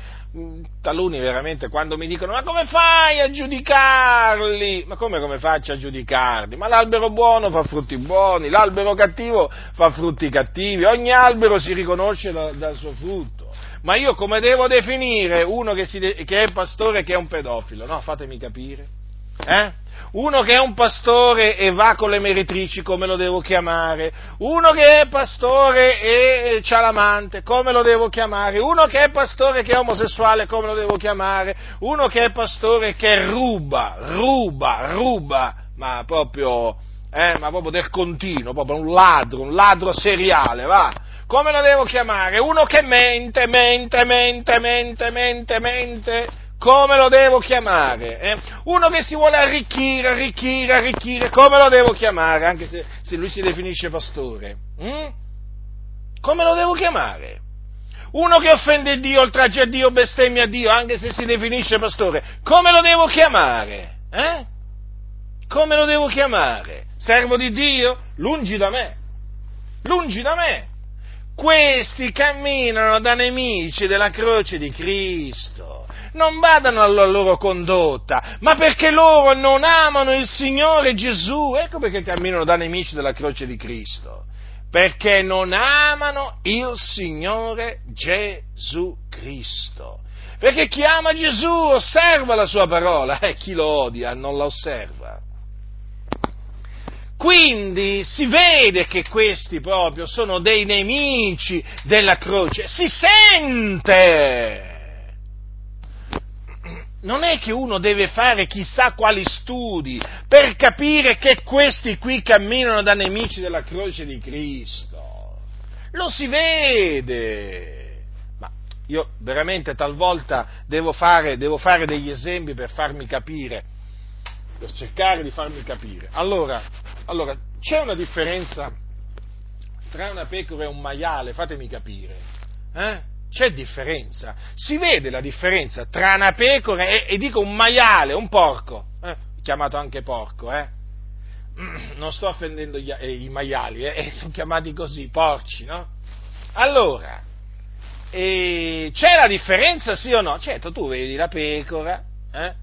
Taluni veramente quando mi dicono, ma come fai a giudicarli? Ma come come faccio a giudicarli? Ma l'albero buono fa frutti buoni, l'albero cattivo fa frutti cattivi, ogni albero si riconosce da, dal suo frutto. Ma io come devo definire uno che, si de- che è pastore e che è un pedofilo? No, fatemi capire, eh? Uno che è un pastore e va con le meretrici, come lo devo chiamare? Uno che è pastore e c'ha l'amante, come lo devo chiamare? Uno che è pastore e che è omosessuale, come lo devo chiamare? Uno che è pastore e che ruba, ruba, ruba, ma proprio, eh, ma proprio del continuo, proprio un ladro, un ladro seriale, va? Come lo devo chiamare? Uno che mente, mente, mente, mente, mente, mente... come lo devo chiamare? Eh? Uno che si vuole arricchire, arricchire, arricchire, come lo devo chiamare? Anche se, se lui si definisce pastore. Mm? Come lo devo chiamare? Uno che offende Dio, oltraggia Dio, bestemmia Dio, anche se si definisce pastore. Come lo devo chiamare? Eh? Come lo devo chiamare? Servo di Dio? Lungi da me. Lungi da me. Questi camminano da nemici della croce di Cristo. Non badano alla loro condotta, ma perché loro non amano il Signore Gesù. Ecco perché camminano da nemici della croce di Cristo, perché non amano il Signore Gesù Cristo. Perché chi ama Gesù osserva la sua parola, e eh, chi lo odia non la osserva. Quindi si vede che questi proprio sono dei nemici della croce, si sente. Non è che uno deve fare chissà quali studi per capire che questi qui camminano da nemici della croce di Cristo. Lo si vede. Ma io veramente talvolta devo fare, devo fare degli esempi per farmi capire, per cercare di farmi capire. Allora, allora, c'è una differenza tra una pecora e un maiale, fatemi capire, eh? C'è differenza, si vede la differenza tra una pecora e, e dico un maiale, un porco, eh, chiamato anche porco, eh. Non sto offendendo gli, eh, i maiali, eh, sono chiamati così, porci, no? Allora, eh, c'è la differenza sì o no? Certo, tu vedi la pecora, eh,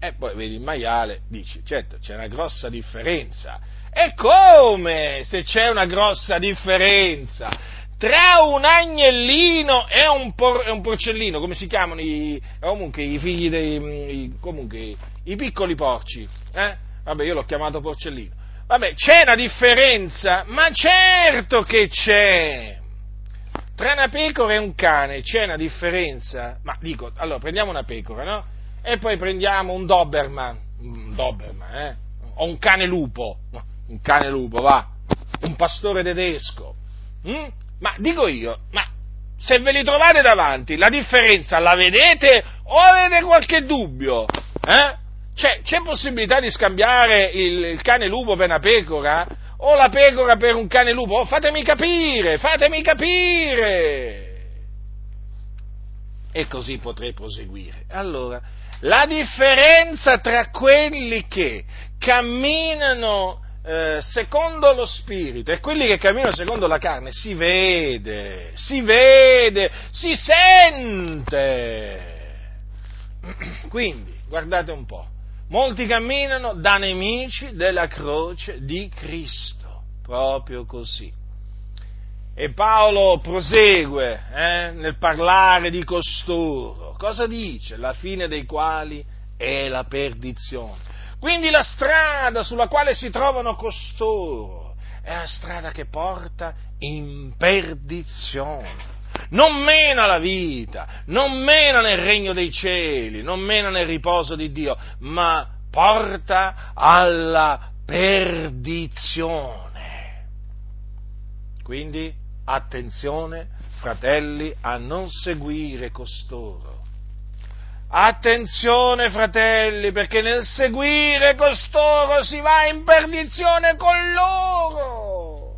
e poi vedi il maiale, dici, certo, c'è una grossa differenza. E come se c'è una grossa differenza tra un agnellino e un, por- e un porcellino, come si chiamano i, comunque i figli dei, i, comunque i piccoli porci, eh? Vabbè, io l'ho chiamato porcellino. Vabbè, c'è una differenza, ma certo che c'è. Tra una pecora e un cane c'è una differenza, ma dico, allora prendiamo una pecora, no? E poi prendiamo un Doberman, un Doberman, eh? O un cane lupo, un cane lupo, va, un pastore tedesco, mm? Ma dico io, ma se ve li trovate davanti, la differenza la vedete o avete qualche dubbio? Eh? Cioè, c'è possibilità di scambiare il, il cane lupo per una pecora? O la pecora per un cane lupo? Oh, fatemi capire, fatemi capire! E così potrei proseguire. Allora, la differenza tra quelli che camminano secondo lo spirito e quelli che camminano secondo la carne si vede, si vede, si sente. Quindi, guardate un po', molti camminano da nemici della croce di Cristo, proprio così. E Paolo prosegue eh, nel parlare di costoro. Cosa dice? La fine dei quali è la perdizione. Quindi la strada sulla quale si trovano costoro è la strada che porta in perdizione, non meno alla vita, non meno nel regno dei cieli, non meno nel riposo di Dio, ma porta alla perdizione. Quindi attenzione fratelli, a non seguire costoro. Attenzione, fratelli, perché nel seguire costoro si va in perdizione con loro,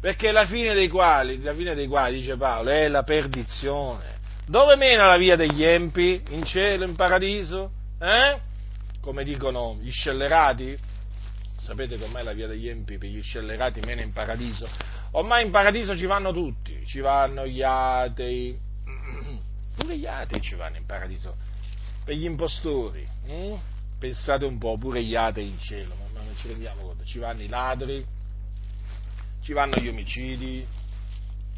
perché la fine dei quali, la fine dei quali, dice Paolo, è la perdizione. Dove mena la via degli empi? In cielo, in paradiso? Eh? Come dicono gli scellerati? Sapete che ormai la via degli empi per gli scellerati mena in paradiso? Ormai in paradiso ci vanno tutti, ci vanno gli atei, pure gli atei ci vanno in paradiso, per gli impostori, hm? Pensate un po', pure gli atei in cielo, ma non ci rendiamo conto, ci vanno i ladri, ci vanno gli omicidi,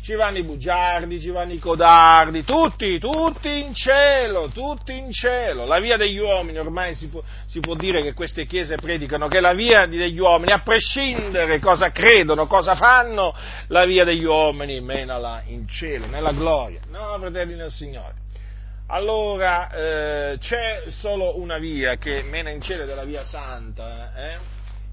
ci vanno i bugiardi, ci vanno i codardi, tutti, tutti in cielo, tutti in cielo. La via degli uomini, ormai si può, si può dire che queste chiese predicano che la via degli uomini, a prescindere cosa credono, cosa fanno, la via degli uomini menala in cielo, nella gloria. No, fratelli del Signore. Allora, eh, c'è solo una via che mena in cielo ed è la via santa, eh?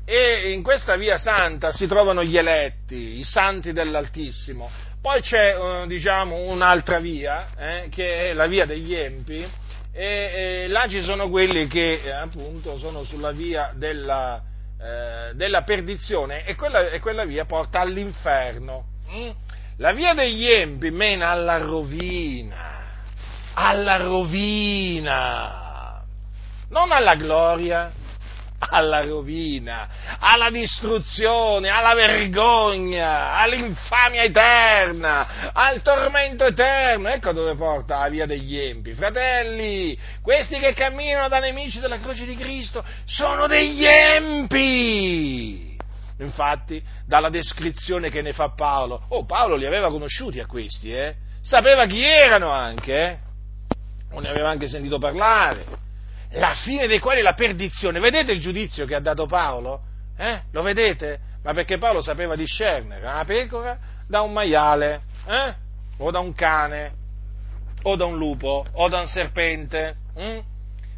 E in questa via santa si trovano gli eletti, i santi dell'Altissimo. Poi c'è, eh, diciamo, un'altra via, eh, che è la via degli empi, e, e là ci sono quelli che, eh, appunto, sono sulla via della, eh, della perdizione, e quella, e quella via porta all'inferno. Mm? La via degli empi mena alla rovina, alla rovina, non alla gloria, alla rovina, alla distruzione, alla vergogna, all'infamia eterna, al tormento eterno. Ecco dove porta la via degli empi. Fratelli, questi che camminano da nemici della croce di Cristo sono degli empi. Infatti, dalla descrizione che ne fa Paolo, oh, Paolo li aveva conosciuti a questi, eh? Sapeva chi erano anche, eh? O ne aveva anche sentito parlare. La fine dei quali è la perdizione. Vedete il giudizio che ha dato Paolo? Eh? Lo vedete? Ma perché Paolo sapeva discernere una pecora da un maiale, eh? O da un cane, o da un lupo, o da un serpente. Mm?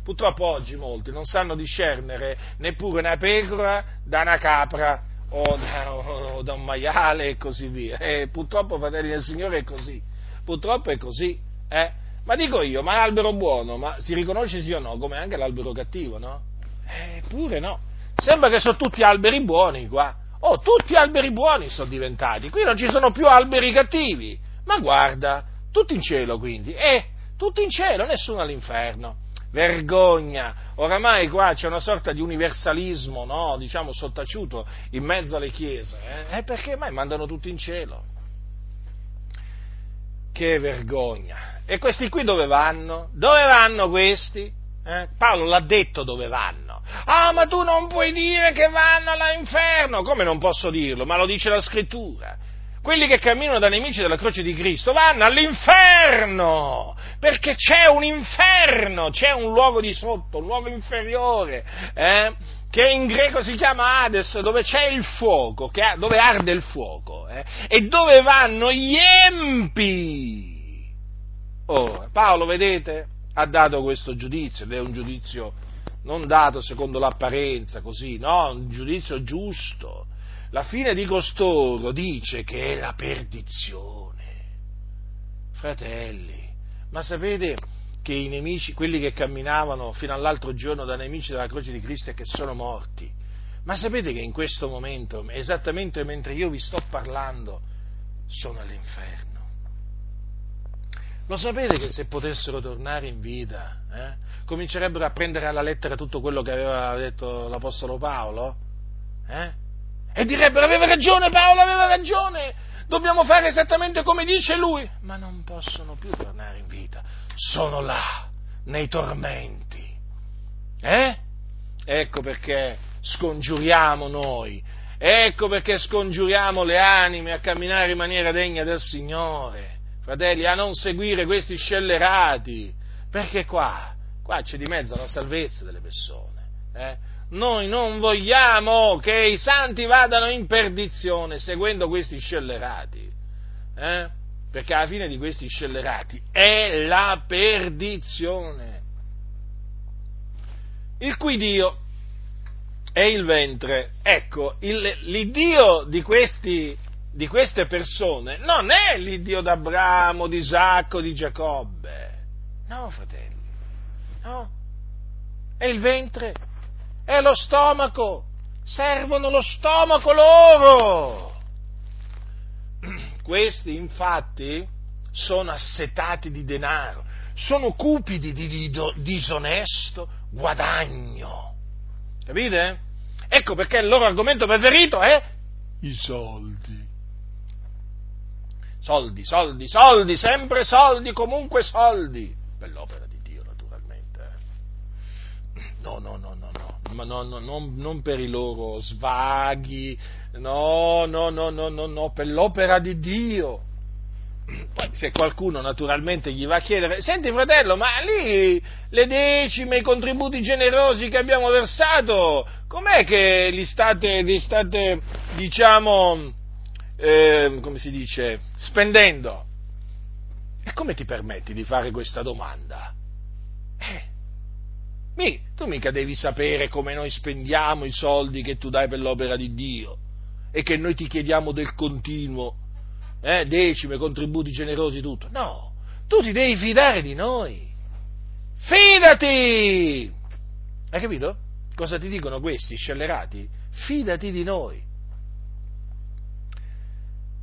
Purtroppo oggi molti non sanno discernere neppure una pecora da una capra, o da, o da un maiale, e così via. E purtroppo, fratelli del Signore, è così. Purtroppo è così, eh? Ma dico io, ma l'albero buono, ma si riconosce sì o no? Come anche l'albero cattivo, no? Eppure no. Sembra che sono tutti alberi buoni qua. Oh, tutti alberi buoni sono diventati. Qui non ci sono più alberi cattivi. Ma guarda, tutti in cielo quindi. Eh, tutti in cielo, nessuno all'inferno. Vergogna. Oramai qua c'è una sorta di universalismo, no? Diciamo sottaciuto in mezzo alle chiese. Eh, eh perché mai mandano tutti in cielo? Che vergogna! E questi qui dove vanno? Dove vanno questi? Eh? Paolo l'ha detto dove vanno. Ah, ma tu non puoi dire che vanno all'inferno! Come non posso dirlo? Ma lo dice la Scrittura. Quelli che camminano da nemici della croce di Cristo vanno all'inferno! Perché c'è un inferno, c'è un luogo di sotto, un luogo inferiore, eh? Che in greco si chiama Hades, dove c'è il fuoco, che ha, dove arde il fuoco, eh? E dove vanno gli empi. Oh, Paolo, vedete, ha dato questo giudizio, ed è un giudizio non dato secondo l'apparenza, così, no, un giudizio giusto. La fine di costoro, dice, che è la perdizione. Fratelli, ma sapete che i nemici, quelli che camminavano fino all'altro giorno da nemici della croce di Cristo e che sono morti, ma sapete che in questo momento, esattamente mentre io vi sto parlando, sono all'inferno? Lo sapete che se potessero tornare in vita, eh, comincerebbero a prendere alla lettera tutto quello che aveva detto l'Apostolo Paolo? Eh? E direbbero, aveva ragione Paolo, aveva ragione! Dobbiamo fare esattamente come dice lui, ma non possono più tornare in vita, sono là, nei tormenti, eh? Ecco perché scongiuriamo noi, ecco perché scongiuriamo le anime a camminare in maniera degna del Signore, fratelli, a non seguire questi scellerati, perché qua, qua c'è di mezzo la salvezza delle persone, eh? Noi non vogliamo che i santi vadano in perdizione seguendo questi scellerati, eh? Perché alla fine di questi scellerati è la perdizione, il cui Dio è il ventre. Ecco, il, l'Iddio di questi di queste persone non è l'Iddio d'Abramo, di Isacco, di Giacobbe. No, fratelli. No. È il ventre, è lo stomaco. Servono lo stomaco loro. Questi, infatti, sono assetati di denaro, sono cupidi di, di, di disonesto guadagno. Capite? Ecco perché il loro argomento preferito è i soldi. Soldi, soldi, soldi, sempre soldi, comunque soldi. Per l'opera di Dio, naturalmente. No, no, no, no, no. Ma no, no, non, non per i loro svaghi. No, no, no, no, no, no, per l'opera di Dio. Poi, se qualcuno naturalmente gli va a chiedere, senti fratello, ma lì le decime, i contributi generosi che abbiamo versato, com'è che li state, li state diciamo, eh, come si dice, spendendo? E come ti permetti di fare questa domanda? Eh, mi, tu mica devi sapere come noi spendiamo i soldi che tu dai per l'opera di Dio e che noi ti chiediamo del continuo. Eh, decime, contributi generosi, tutto. No, tu ti devi fidare di noi. Fidati! Hai capito? Cosa ti dicono questi scellerati? Fidati di noi.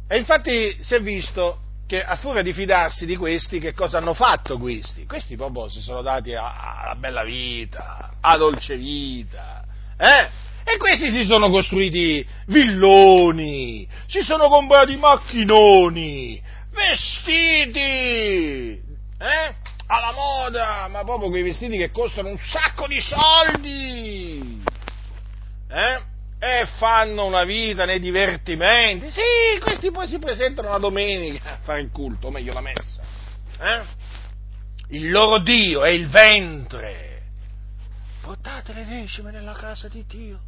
E infatti si è visto che a furia di fidarsi di questi, che cosa hanno fatto questi? Questi proprio si sono dati alla bella vita, alla dolce vita, eh? E questi si sono costruiti villoni, si sono comprati macchinoni, vestiti, eh? Alla moda, ma proprio quei vestiti che costano un sacco di soldi, eh? E fanno una vita nei divertimenti. Sì, questi poi si presentano la domenica a fare il culto, o meglio la messa, eh? Il loro Dio è il ventre. Portate le decime nella casa di Dio.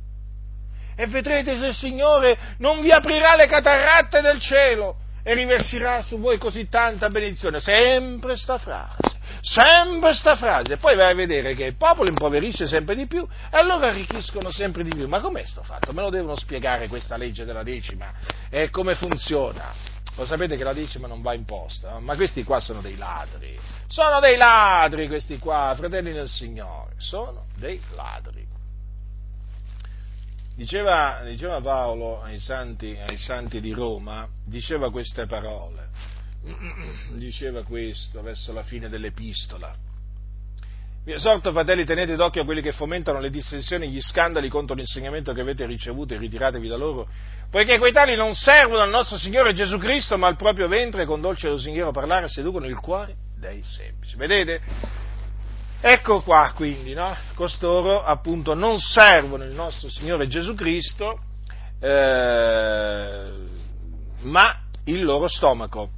E vedrete se il Signore non vi aprirà le cataratte del cielo e riverserà su voi così tanta benedizione. Sempre sta frase, sempre sta frase. E poi vai a vedere che il popolo impoverisce sempre di più e allora arricchiscono sempre di più. Ma com'è sto fatto? Me lo devono spiegare questa legge della decima e come funziona. Lo sapete che la decima non va imposta, no? Ma questi qua sono dei ladri. Sono dei ladri questi qua, fratelli del Signore. Sono dei ladri. Diceva, diceva Paolo ai santi, ai santi di Roma, diceva queste parole, diceva questo verso la fine dell'Epistola. Vi esorto, fratelli, tenete d'occhio a quelli che fomentano le dissensioni e gli scandali contro l'insegnamento che avete ricevuto e ritiratevi da loro, poiché quei tali non servono al nostro Signore Gesù Cristo, ma al proprio ventre, con dolce e lusinghiero parlare seducono il cuore dei semplici. Vedete? Ecco qua quindi, no? Costoro appunto non servono il nostro Signore Gesù Cristo, eh, ma il loro stomaco.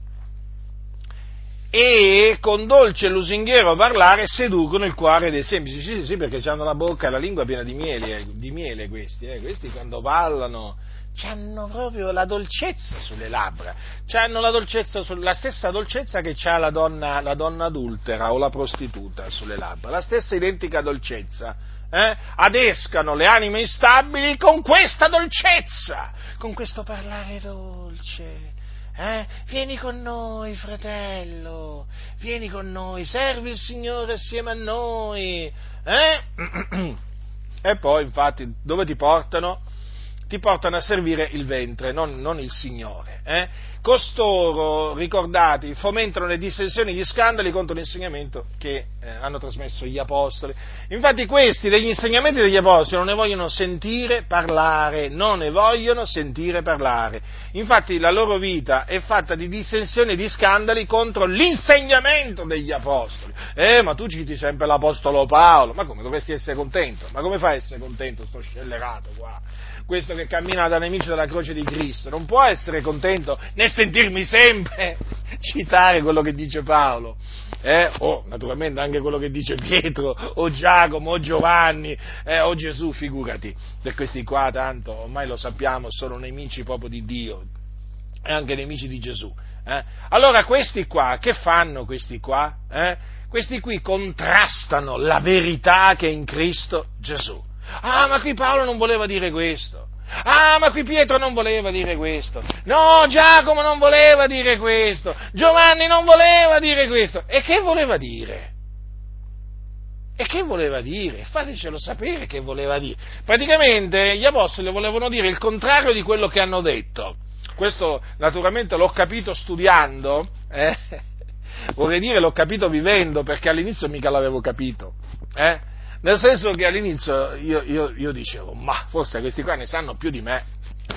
E con dolce e lusinghiero parlare seducono il cuore dei semplici. Sì, sì, sì, perché hanno la bocca e la lingua piena di miele, di miele questi, eh? Questi quando parlano c'hanno proprio la dolcezza sulle labbra, c'hanno la dolcezza, la stessa dolcezza che c'ha la donna, la donna adultera o la prostituta sulle labbra, la stessa identica dolcezza, eh? Adescano le anime instabili con questa dolcezza, con questo parlare dolce, eh? Vieni con noi, fratello, vieni con noi, servi il Signore assieme a noi, eh? E poi infatti dove ti portano? Ti portano a servire il ventre, non, non il Signore. Eh? Costoro, ricordati, fomentano le dissensioni e gli scandali contro l'insegnamento che eh, hanno trasmesso gli Apostoli. Infatti questi, degli insegnamenti degli Apostoli, non ne vogliono sentire parlare, non ne vogliono sentire parlare. Infatti la loro vita è fatta di dissensioni e di scandali contro l'insegnamento degli Apostoli. Eh, ma tu citi sempre l'Apostolo Paolo, ma come dovresti essere contento? Ma come fai a essere contento sto scellerato qua? Questo che cammina da nemici della croce di Cristo, non può essere contento nel sentirmi sempre citare quello che dice Paolo, eh? O naturalmente anche quello che dice Pietro, o Giacomo, o Giovanni, eh? O Gesù, figurati, per questi qua tanto, ormai lo sappiamo, sono nemici proprio di Dio, e anche nemici di Gesù, eh? Allora questi qua, che fanno questi qua? Eh? Questi qui contrastano la verità che è in Cristo Gesù. Ah, ma qui Paolo non voleva dire questo. Ah, ma qui Pietro non voleva dire questo. No, Giacomo non voleva dire questo. Giovanni non voleva dire questo. E che voleva dire? E che voleva dire? Fatecelo sapere che voleva dire. Praticamente gli apostoli volevano dire il contrario di quello che hanno detto. Questo naturalmente l'ho capito studiando, eh? Vorrei dire l'ho capito vivendo, perché all'inizio mica l'avevo capito, eh? Nel senso che all'inizio io, io, io dicevo, ma forse questi qua ne sanno più di me,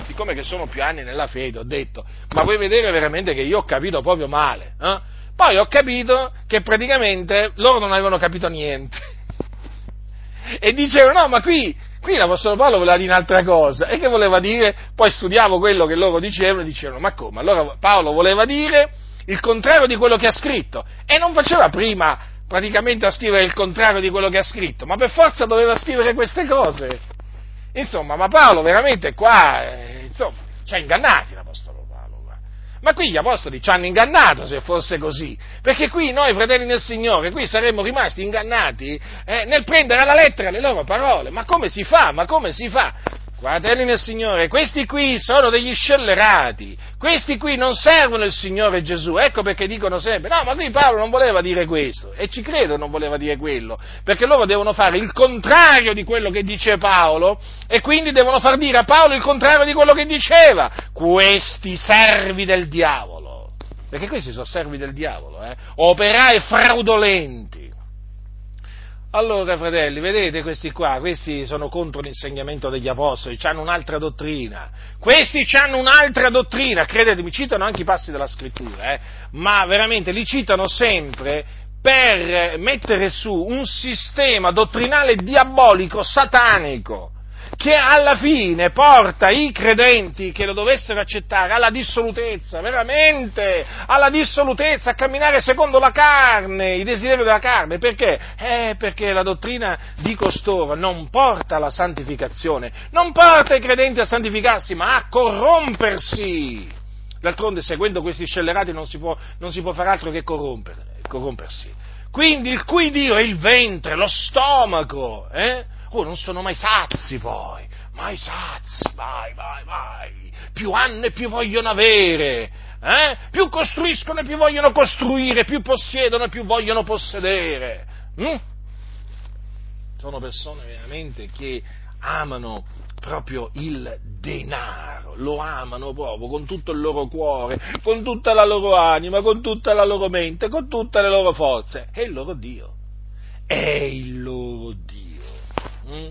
siccome che sono più anni nella fede, ho detto, ma vuoi vedere veramente che io ho capito proprio male, eh? Poi ho capito che praticamente loro non avevano capito niente e dicevano, no, ma qui, qui l'Apostolo Paolo voleva dire un'altra cosa. E che voleva dire? Poi studiavo quello che loro dicevano e dicevano, ma come? Allora Paolo voleva dire il contrario di quello che ha scritto, e non faceva prima praticamente a scrivere il contrario di quello che ha scritto, ma per forza doveva scrivere queste cose. Insomma, ma Paolo veramente qua, eh, insomma, ci ha ingannati l'Apostolo. Ma qui gli apostoli ci hanno ingannato, se fosse così, perché qui noi, fratelli nel Signore, qui saremmo rimasti ingannati eh, nel prendere alla lettera le loro parole. Ma come si fa? Ma come si fa? Fratelli nel Signore, questi qui sono degli scellerati, questi qui non servono il Signore Gesù, ecco perché dicono sempre, no, ma qui Paolo non voleva dire questo, e ci credo non voleva dire quello, perché loro devono fare il contrario di quello che dice Paolo, e quindi devono far dire a Paolo il contrario di quello che diceva, questi servi del diavolo, perché questi sono servi del diavolo, eh? Operai fraudolenti. Allora, fratelli, vedete questi qua, questi sono contro l'insegnamento degli apostoli, hanno un'altra dottrina, questi hanno un'altra dottrina, credetemi, citano anche i passi della scrittura, eh, ma veramente li citano sempre per mettere su un sistema dottrinale diabolico, satanico, che alla fine porta i credenti che lo dovessero accettare alla dissolutezza, veramente, alla dissolutezza, a camminare secondo la carne, i desideri della carne. Perché? Eh, perché la dottrina di costoro non porta alla santificazione, non porta i credenti a santificarsi, ma a corrompersi. D'altronde, seguendo questi scellerati non si può, non si può fare altro che corrompersi. Quindi il cui Dio è il ventre, lo stomaco, eh? Oh, non sono mai sazi poi, mai sazi, mai, mai, mai, più hanno e più vogliono avere, eh? Più costruiscono e più vogliono costruire, più possiedono e più vogliono possedere. Mm? Sono persone veramente che amano proprio il denaro, lo amano proprio con tutto il loro cuore, con tutta la loro anima, con tutta la loro mente, con tutte le loro forze, è il loro Dio, è il loro Dio. Mm?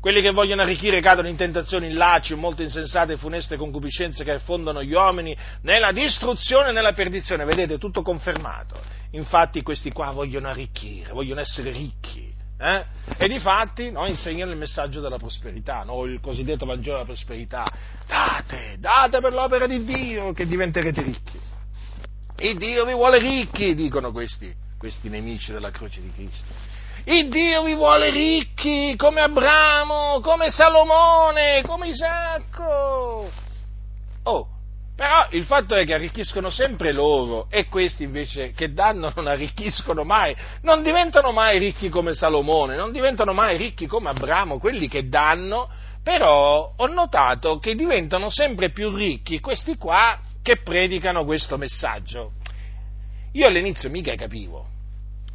Quelli che vogliono arricchire cadono in tentazioni, in lacci, in molte insensate e funeste concupiscenze che affondano gli uomini nella distruzione e nella perdizione. Vedete, tutto confermato. Infatti questi qua vogliono arricchire, vogliono essere ricchi, eh? E difatti, no, insegnano il messaggio della prosperità, no? Il cosiddetto Vangelo della prosperità. Date, date per l'opera di Dio che diventerete ricchi. E Dio vi vuole ricchi, dicono questi, questi nemici della croce di Cristo. Il Dio vi vuole ricchi, come Abramo, come Salomone, come Isacco. Oh, però il fatto è che arricchiscono sempre loro, e questi invece che danno non arricchiscono mai, non diventano mai ricchi come Salomone, non diventano mai ricchi come Abramo, quelli che danno, però ho notato che diventano sempre più ricchi questi qua che predicano questo messaggio. Io all'inizio mica capivo.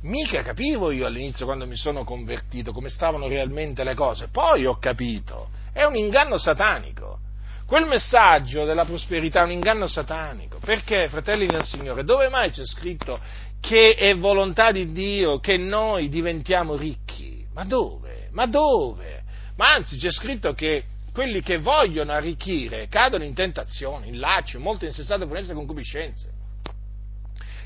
Mica capivo io all'inizio, quando mi sono convertito, come stavano realmente le cose. Poi ho capito, è un inganno satanico. Quel messaggio della prosperità è un inganno satanico. Perché, fratelli nel Signore, dove mai c'è scritto che è volontà di Dio che noi diventiamo ricchi? Ma dove? Ma dove? Ma anzi, c'è scritto che quelli che vogliono arricchire cadono in tentazioni, in lacci, in molte insensate funeste concupiscenze,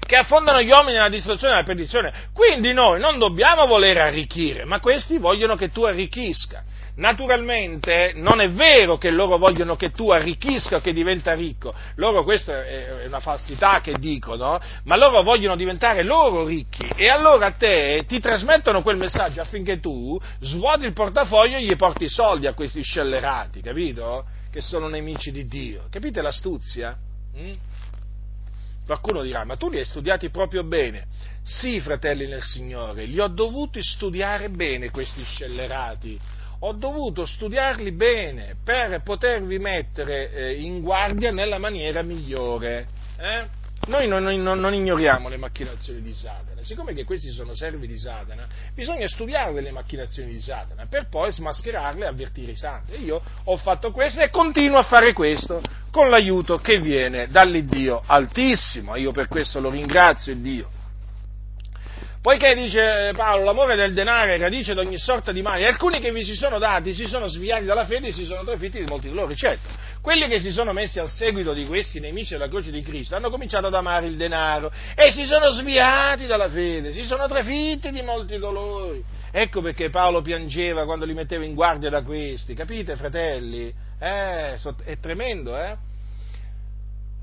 che affondano gli uomini nella distruzione e nella perdizione. Quindi noi non dobbiamo voler arricchire, ma questi vogliono che tu arricchisca. Naturalmente non è vero che loro vogliono che tu arricchisca o che diventa ricco, loro, questa è una falsità che dicono, ma loro vogliono diventare loro ricchi, e allora a te ti trasmettono quel messaggio affinché tu svuoti il portafoglio e gli porti i soldi a questi scellerati, capito? Che sono nemici di Dio, capite l'astuzia? Mm? Qualcuno dirà, ma tu li hai studiati proprio bene. Sì, fratelli nel Signore, li ho dovuti studiare bene questi scellerati. ho dovuto studiarli bene per potervi mettere eh, in guardia nella maniera migliore. Eh? Noi non, non, non ignoriamo le macchinazioni di Satana, siccome che questi sono servi di Satana, bisogna studiare le macchinazioni di Satana per poi smascherarle e avvertire i santi. E io ho fatto questo e continuo a fare questo con l'aiuto che viene dall'Iddio Altissimo, e io per questo lo ringrazio, Iddio. Poiché, dice Paolo, l'amore del denaro è radice di ogni sorta di male, alcuni che vi si sono dati si sono sviati dalla fede e si sono trafitti di molti dolori. Certo, quelli che si sono messi al seguito di questi nemici della croce di Cristo hanno cominciato ad amare il denaro e si sono sviati dalla fede, si sono trafitti di molti dolori. Ecco perché Paolo piangeva quando li metteva in guardia da questi, capite, fratelli? Eh, è tremendo, eh?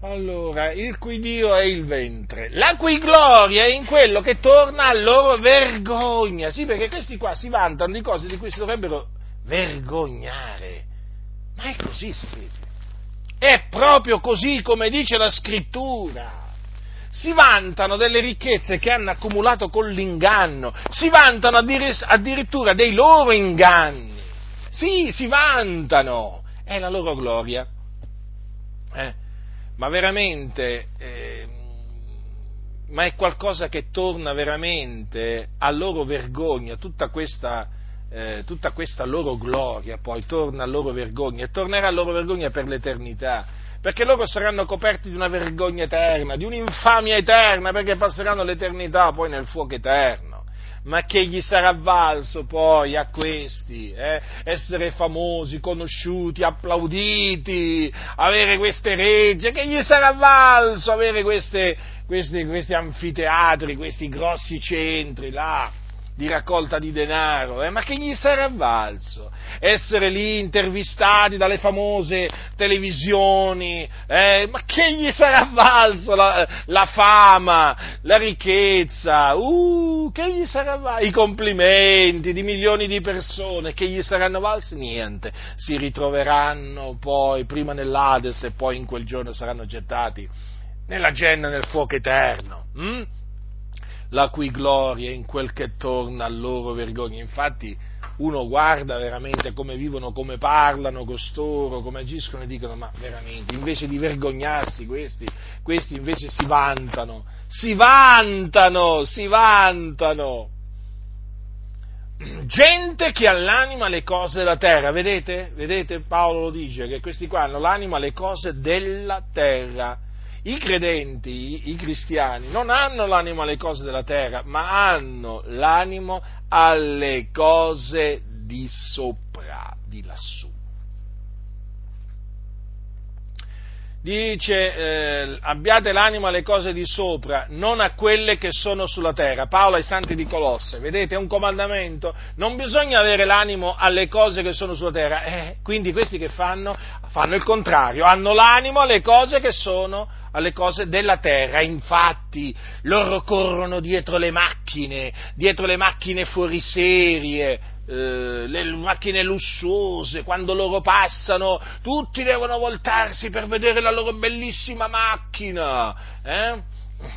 Allora, il cui Dio è il ventre, la cui gloria è in quello che torna a loro vergogna. Sì, perché questi qua si vantano di cose di cui si dovrebbero vergognare. Ma è così, sapete? È proprio così come dice la Scrittura. Si vantano delle ricchezze che hanno accumulato con l'inganno, si vantano addir- addirittura dei loro inganni. Sì, si vantano, è la loro gloria. Eh? Ma veramente, eh, ma è qualcosa che torna veramente a loro vergogna, tutta questa, eh, tutta questa loro gloria poi torna a loro vergogna e tornerà a loro vergogna per l'eternità, perché loro saranno coperti di una vergogna eterna, di un'infamia eterna, perché passeranno l'eternità poi nel fuoco eterno. Ma che gli sarà valso poi a questi, eh? Essere famosi, conosciuti, applauditi, avere queste regge, che gli sarà valso avere queste, queste, questi anfiteatri, questi grossi centri là di raccolta di denaro, eh? Ma che gli sarà valso essere lì intervistati dalle famose televisioni, eh? Ma che gli sarà valso la, la fama, la ricchezza, uh, che gli sarà valso i complimenti di milioni di persone, che gli saranno valsi? Niente, si ritroveranno poi prima nell'Ades e poi in quel giorno saranno gettati nella Genna, nel fuoco eterno, hm? La cui gloria è in quel che torna a loro vergogna. Infatti uno guarda veramente come vivono, come parlano costoro, come agiscono e dicono: ma veramente, invece di vergognarsi questi, questi invece si vantano, si vantano, si vantano. Gente che ha l'anima le cose della terra, vedete? Vedete, Paolo lo dice, che questi qua hanno l'anima le cose della terra. I credenti, i cristiani, non hanno l'animo alle cose della terra, ma hanno l'animo alle cose di sopra, di lassù. Dice, eh, abbiate l'animo alle cose di sopra, non a quelle che sono sulla terra. Paolo ai santi di Colosse, vedete, è un comandamento, non bisogna avere l'animo alle cose che sono sulla terra. Eh, quindi questi che fanno? Fanno il contrario, hanno l'animo alle cose che sono alle cose della terra. Infatti loro corrono dietro le macchine, dietro le macchine fuoriserie, Eh, le macchine lussuose. Quando loro passano tutti devono voltarsi per vedere la loro bellissima macchina, eh?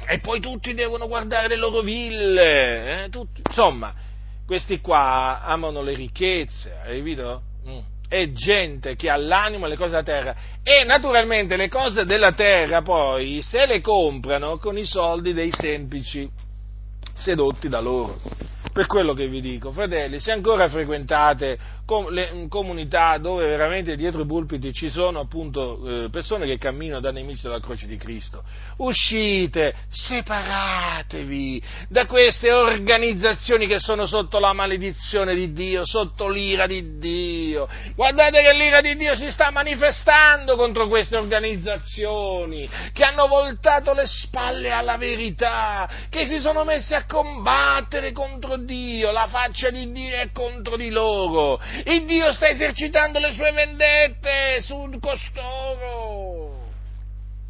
E poi tutti devono guardare le loro ville, eh? Tutti. Insomma, questi qua amano le ricchezze, hai capito? Mm. È gente che ha l'animo alle cose della terra, e naturalmente le cose della terra poi se le comprano con i soldi dei semplici sedotti da loro. Per quello che vi dico, fratelli, se ancora frequentate com- le comunità dove veramente dietro i pulpiti ci sono appunto eh, persone che camminano da nemici della croce di Cristo, uscite, separatevi da queste organizzazioni che sono sotto la maledizione di Dio, sotto l'ira di Dio. Guardate che l'ira di Dio si sta manifestando contro queste organizzazioni che hanno voltato le spalle alla verità, che si sono messe a combattere contro Dio. Dio, la faccia di Dio è contro di loro, il Dio sta esercitando le sue vendette su costoro.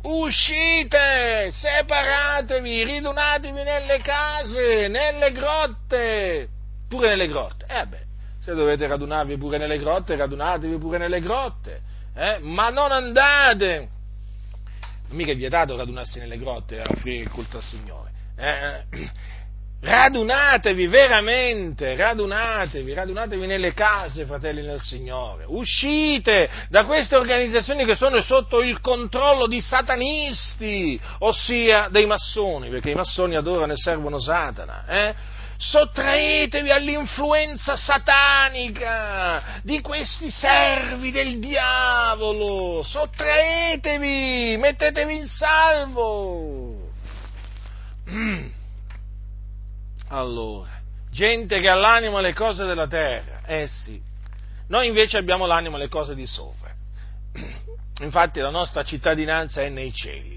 Uscite, separatevi, ridunatevi nelle case, nelle grotte, pure nelle grotte, eh beh, se dovete radunarvi pure nelle grotte, radunatevi pure nelle grotte, eh? Ma non andate, mica è vietato radunarsi nelle grotte a offrire il culto al Signore, eh? Radunatevi veramente, radunatevi, radunatevi nelle case, fratelli nel Signore. Uscite da queste organizzazioni che sono sotto il controllo di satanisti, ossia dei massoni, perché i massoni adorano e servono Satana, eh? Sottraetevi all'influenza satanica di questi servi del diavolo, sottraetevi, mettetevi in salvo. Mm. Allora, gente che ha l'anima alle cose della terra, eh sì, noi invece abbiamo l'anima alle cose di sopra, infatti la nostra cittadinanza è nei cieli,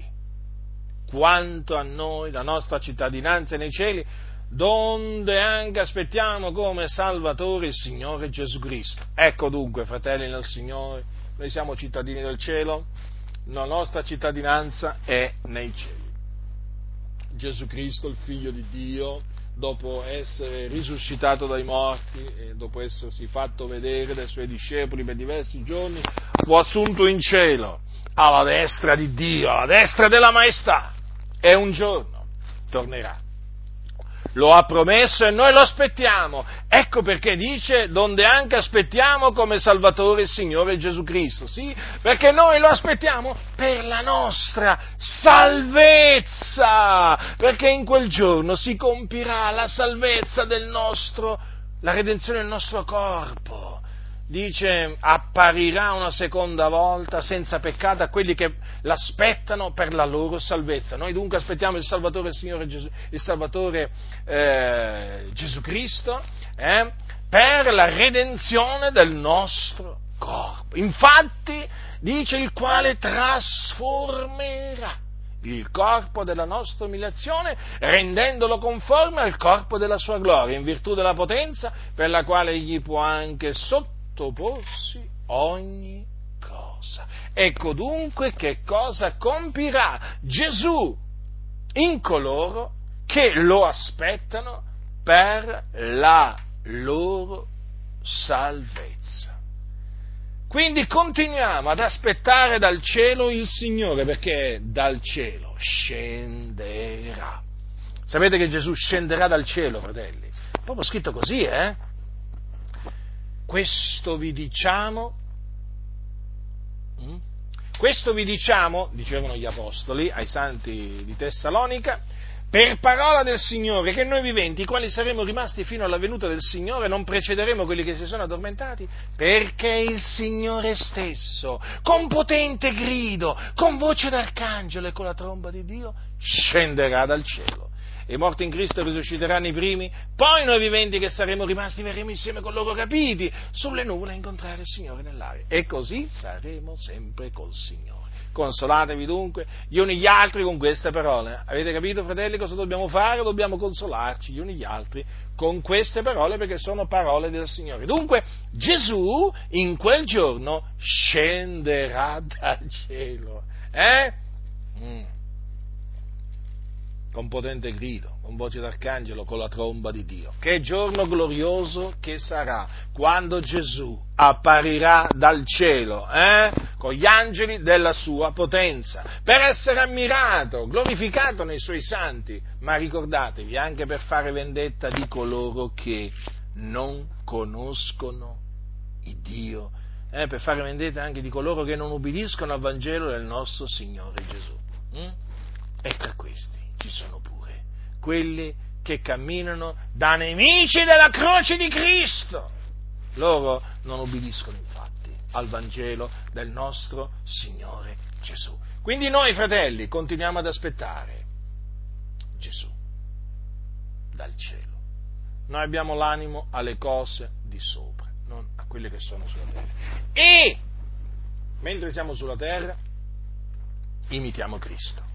quanto a noi la nostra cittadinanza è nei cieli, donde anche aspettiamo come Salvatore il Signore Gesù Cristo. Ecco dunque, fratelli nel Signore, noi siamo cittadini del cielo, la nostra cittadinanza è nei cieli. Gesù Cristo, il Figlio di Dio, dopo essere risuscitato dai morti e dopo essersi fatto vedere dai suoi discepoli per diversi giorni, fu assunto in cielo alla destra di Dio, alla destra della maestà, e un giorno tornerà. Lo ha promesso e noi lo aspettiamo. Ecco perché dice donde anche aspettiamo come Salvatore il Signore Gesù Cristo. Sì, perché noi lo aspettiamo per la nostra salvezza, perché in quel giorno si compirà la salvezza del nostro, la redenzione del nostro corpo. Dice, apparirà una seconda volta senza peccato a quelli che l'aspettano per la loro salvezza. Noi dunque aspettiamo il Salvatore, il Signore Gesù, il Salvatore eh, Gesù Cristo eh, per la redenzione del nostro corpo. Infatti, dice, il quale trasformerà il corpo della nostra umiliazione, rendendolo conforme al corpo della sua gloria, in virtù della potenza per la quale egli può anche sottoporsi ogni cosa. Ecco dunque che cosa compirà Gesù in coloro che lo aspettano per la loro salvezza. Quindi continuiamo ad aspettare dal cielo il Signore, perché dal cielo scenderà. Sapete che Gesù scenderà dal cielo, fratelli? Proprio scritto così, eh? Questo vi diciamo, questo vi diciamo, dicevano gli Apostoli ai santi di Tessalonica, per parola del Signore, che noi viventi, i quali saremo rimasti fino alla venuta del Signore, non precederemo quelli che si sono addormentati, perché il Signore stesso, con potente grido, con voce d'arcangelo e con la tromba di Dio, scenderà dal cielo. E i morti in Cristo risusciteranno i primi, poi noi viventi che saremo rimasti verremo insieme con loro rapiti sulle nuvole a incontrare il Signore nell'aria, e così saremo sempre col Signore. Consolatevi dunque gli uni gli altri con queste parole. Avete capito, fratelli, cosa dobbiamo fare? Dobbiamo consolarci gli uni gli altri con queste parole, perché sono parole del Signore. Dunque Gesù in quel giorno scenderà dal cielo, eh? Mm. Con potente grido, con voce d'arcangelo, con la tromba di Dio. Che giorno glorioso che sarà quando Gesù apparirà dal cielo, eh? Con gli angeli della sua potenza, per essere ammirato, glorificato nei suoi santi, ma ricordatevi anche per fare vendetta di coloro che non conoscono il Dio, eh? Per fare vendetta anche di coloro che non ubbidiscono al Vangelo del nostro Signore Gesù. Mm? E tra questi ci sono pure quelli che camminano da nemici della croce di Cristo. Loro non obbediscono infatti al Vangelo del nostro Signore Gesù. Quindi noi, fratelli, continuiamo ad aspettare Gesù dal cielo. Noi abbiamo l'animo alle cose di sopra, non a quelle che sono sulla terra. E mentre siamo sulla terra, imitiamo Cristo.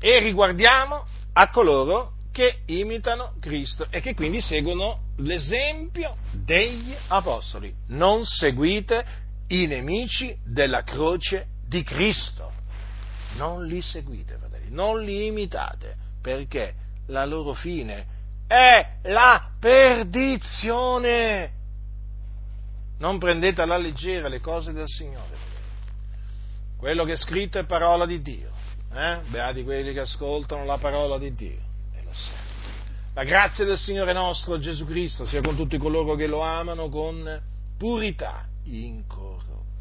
E riguardiamo a coloro che imitano Cristo e che quindi seguono l'esempio degli Apostoli. Non seguite i nemici della croce di Cristo. Non li seguite, fratelli, non li imitate, perché la loro fine è la perdizione. Non prendete alla leggera le cose del Signore. Quello che è scritto è parola di Dio. Eh? Beati quelli che ascoltano la parola di Dio e lo seguono. La grazia del Signore nostro Gesù Cristo sia con tutti coloro che lo amano con purità incorrotta.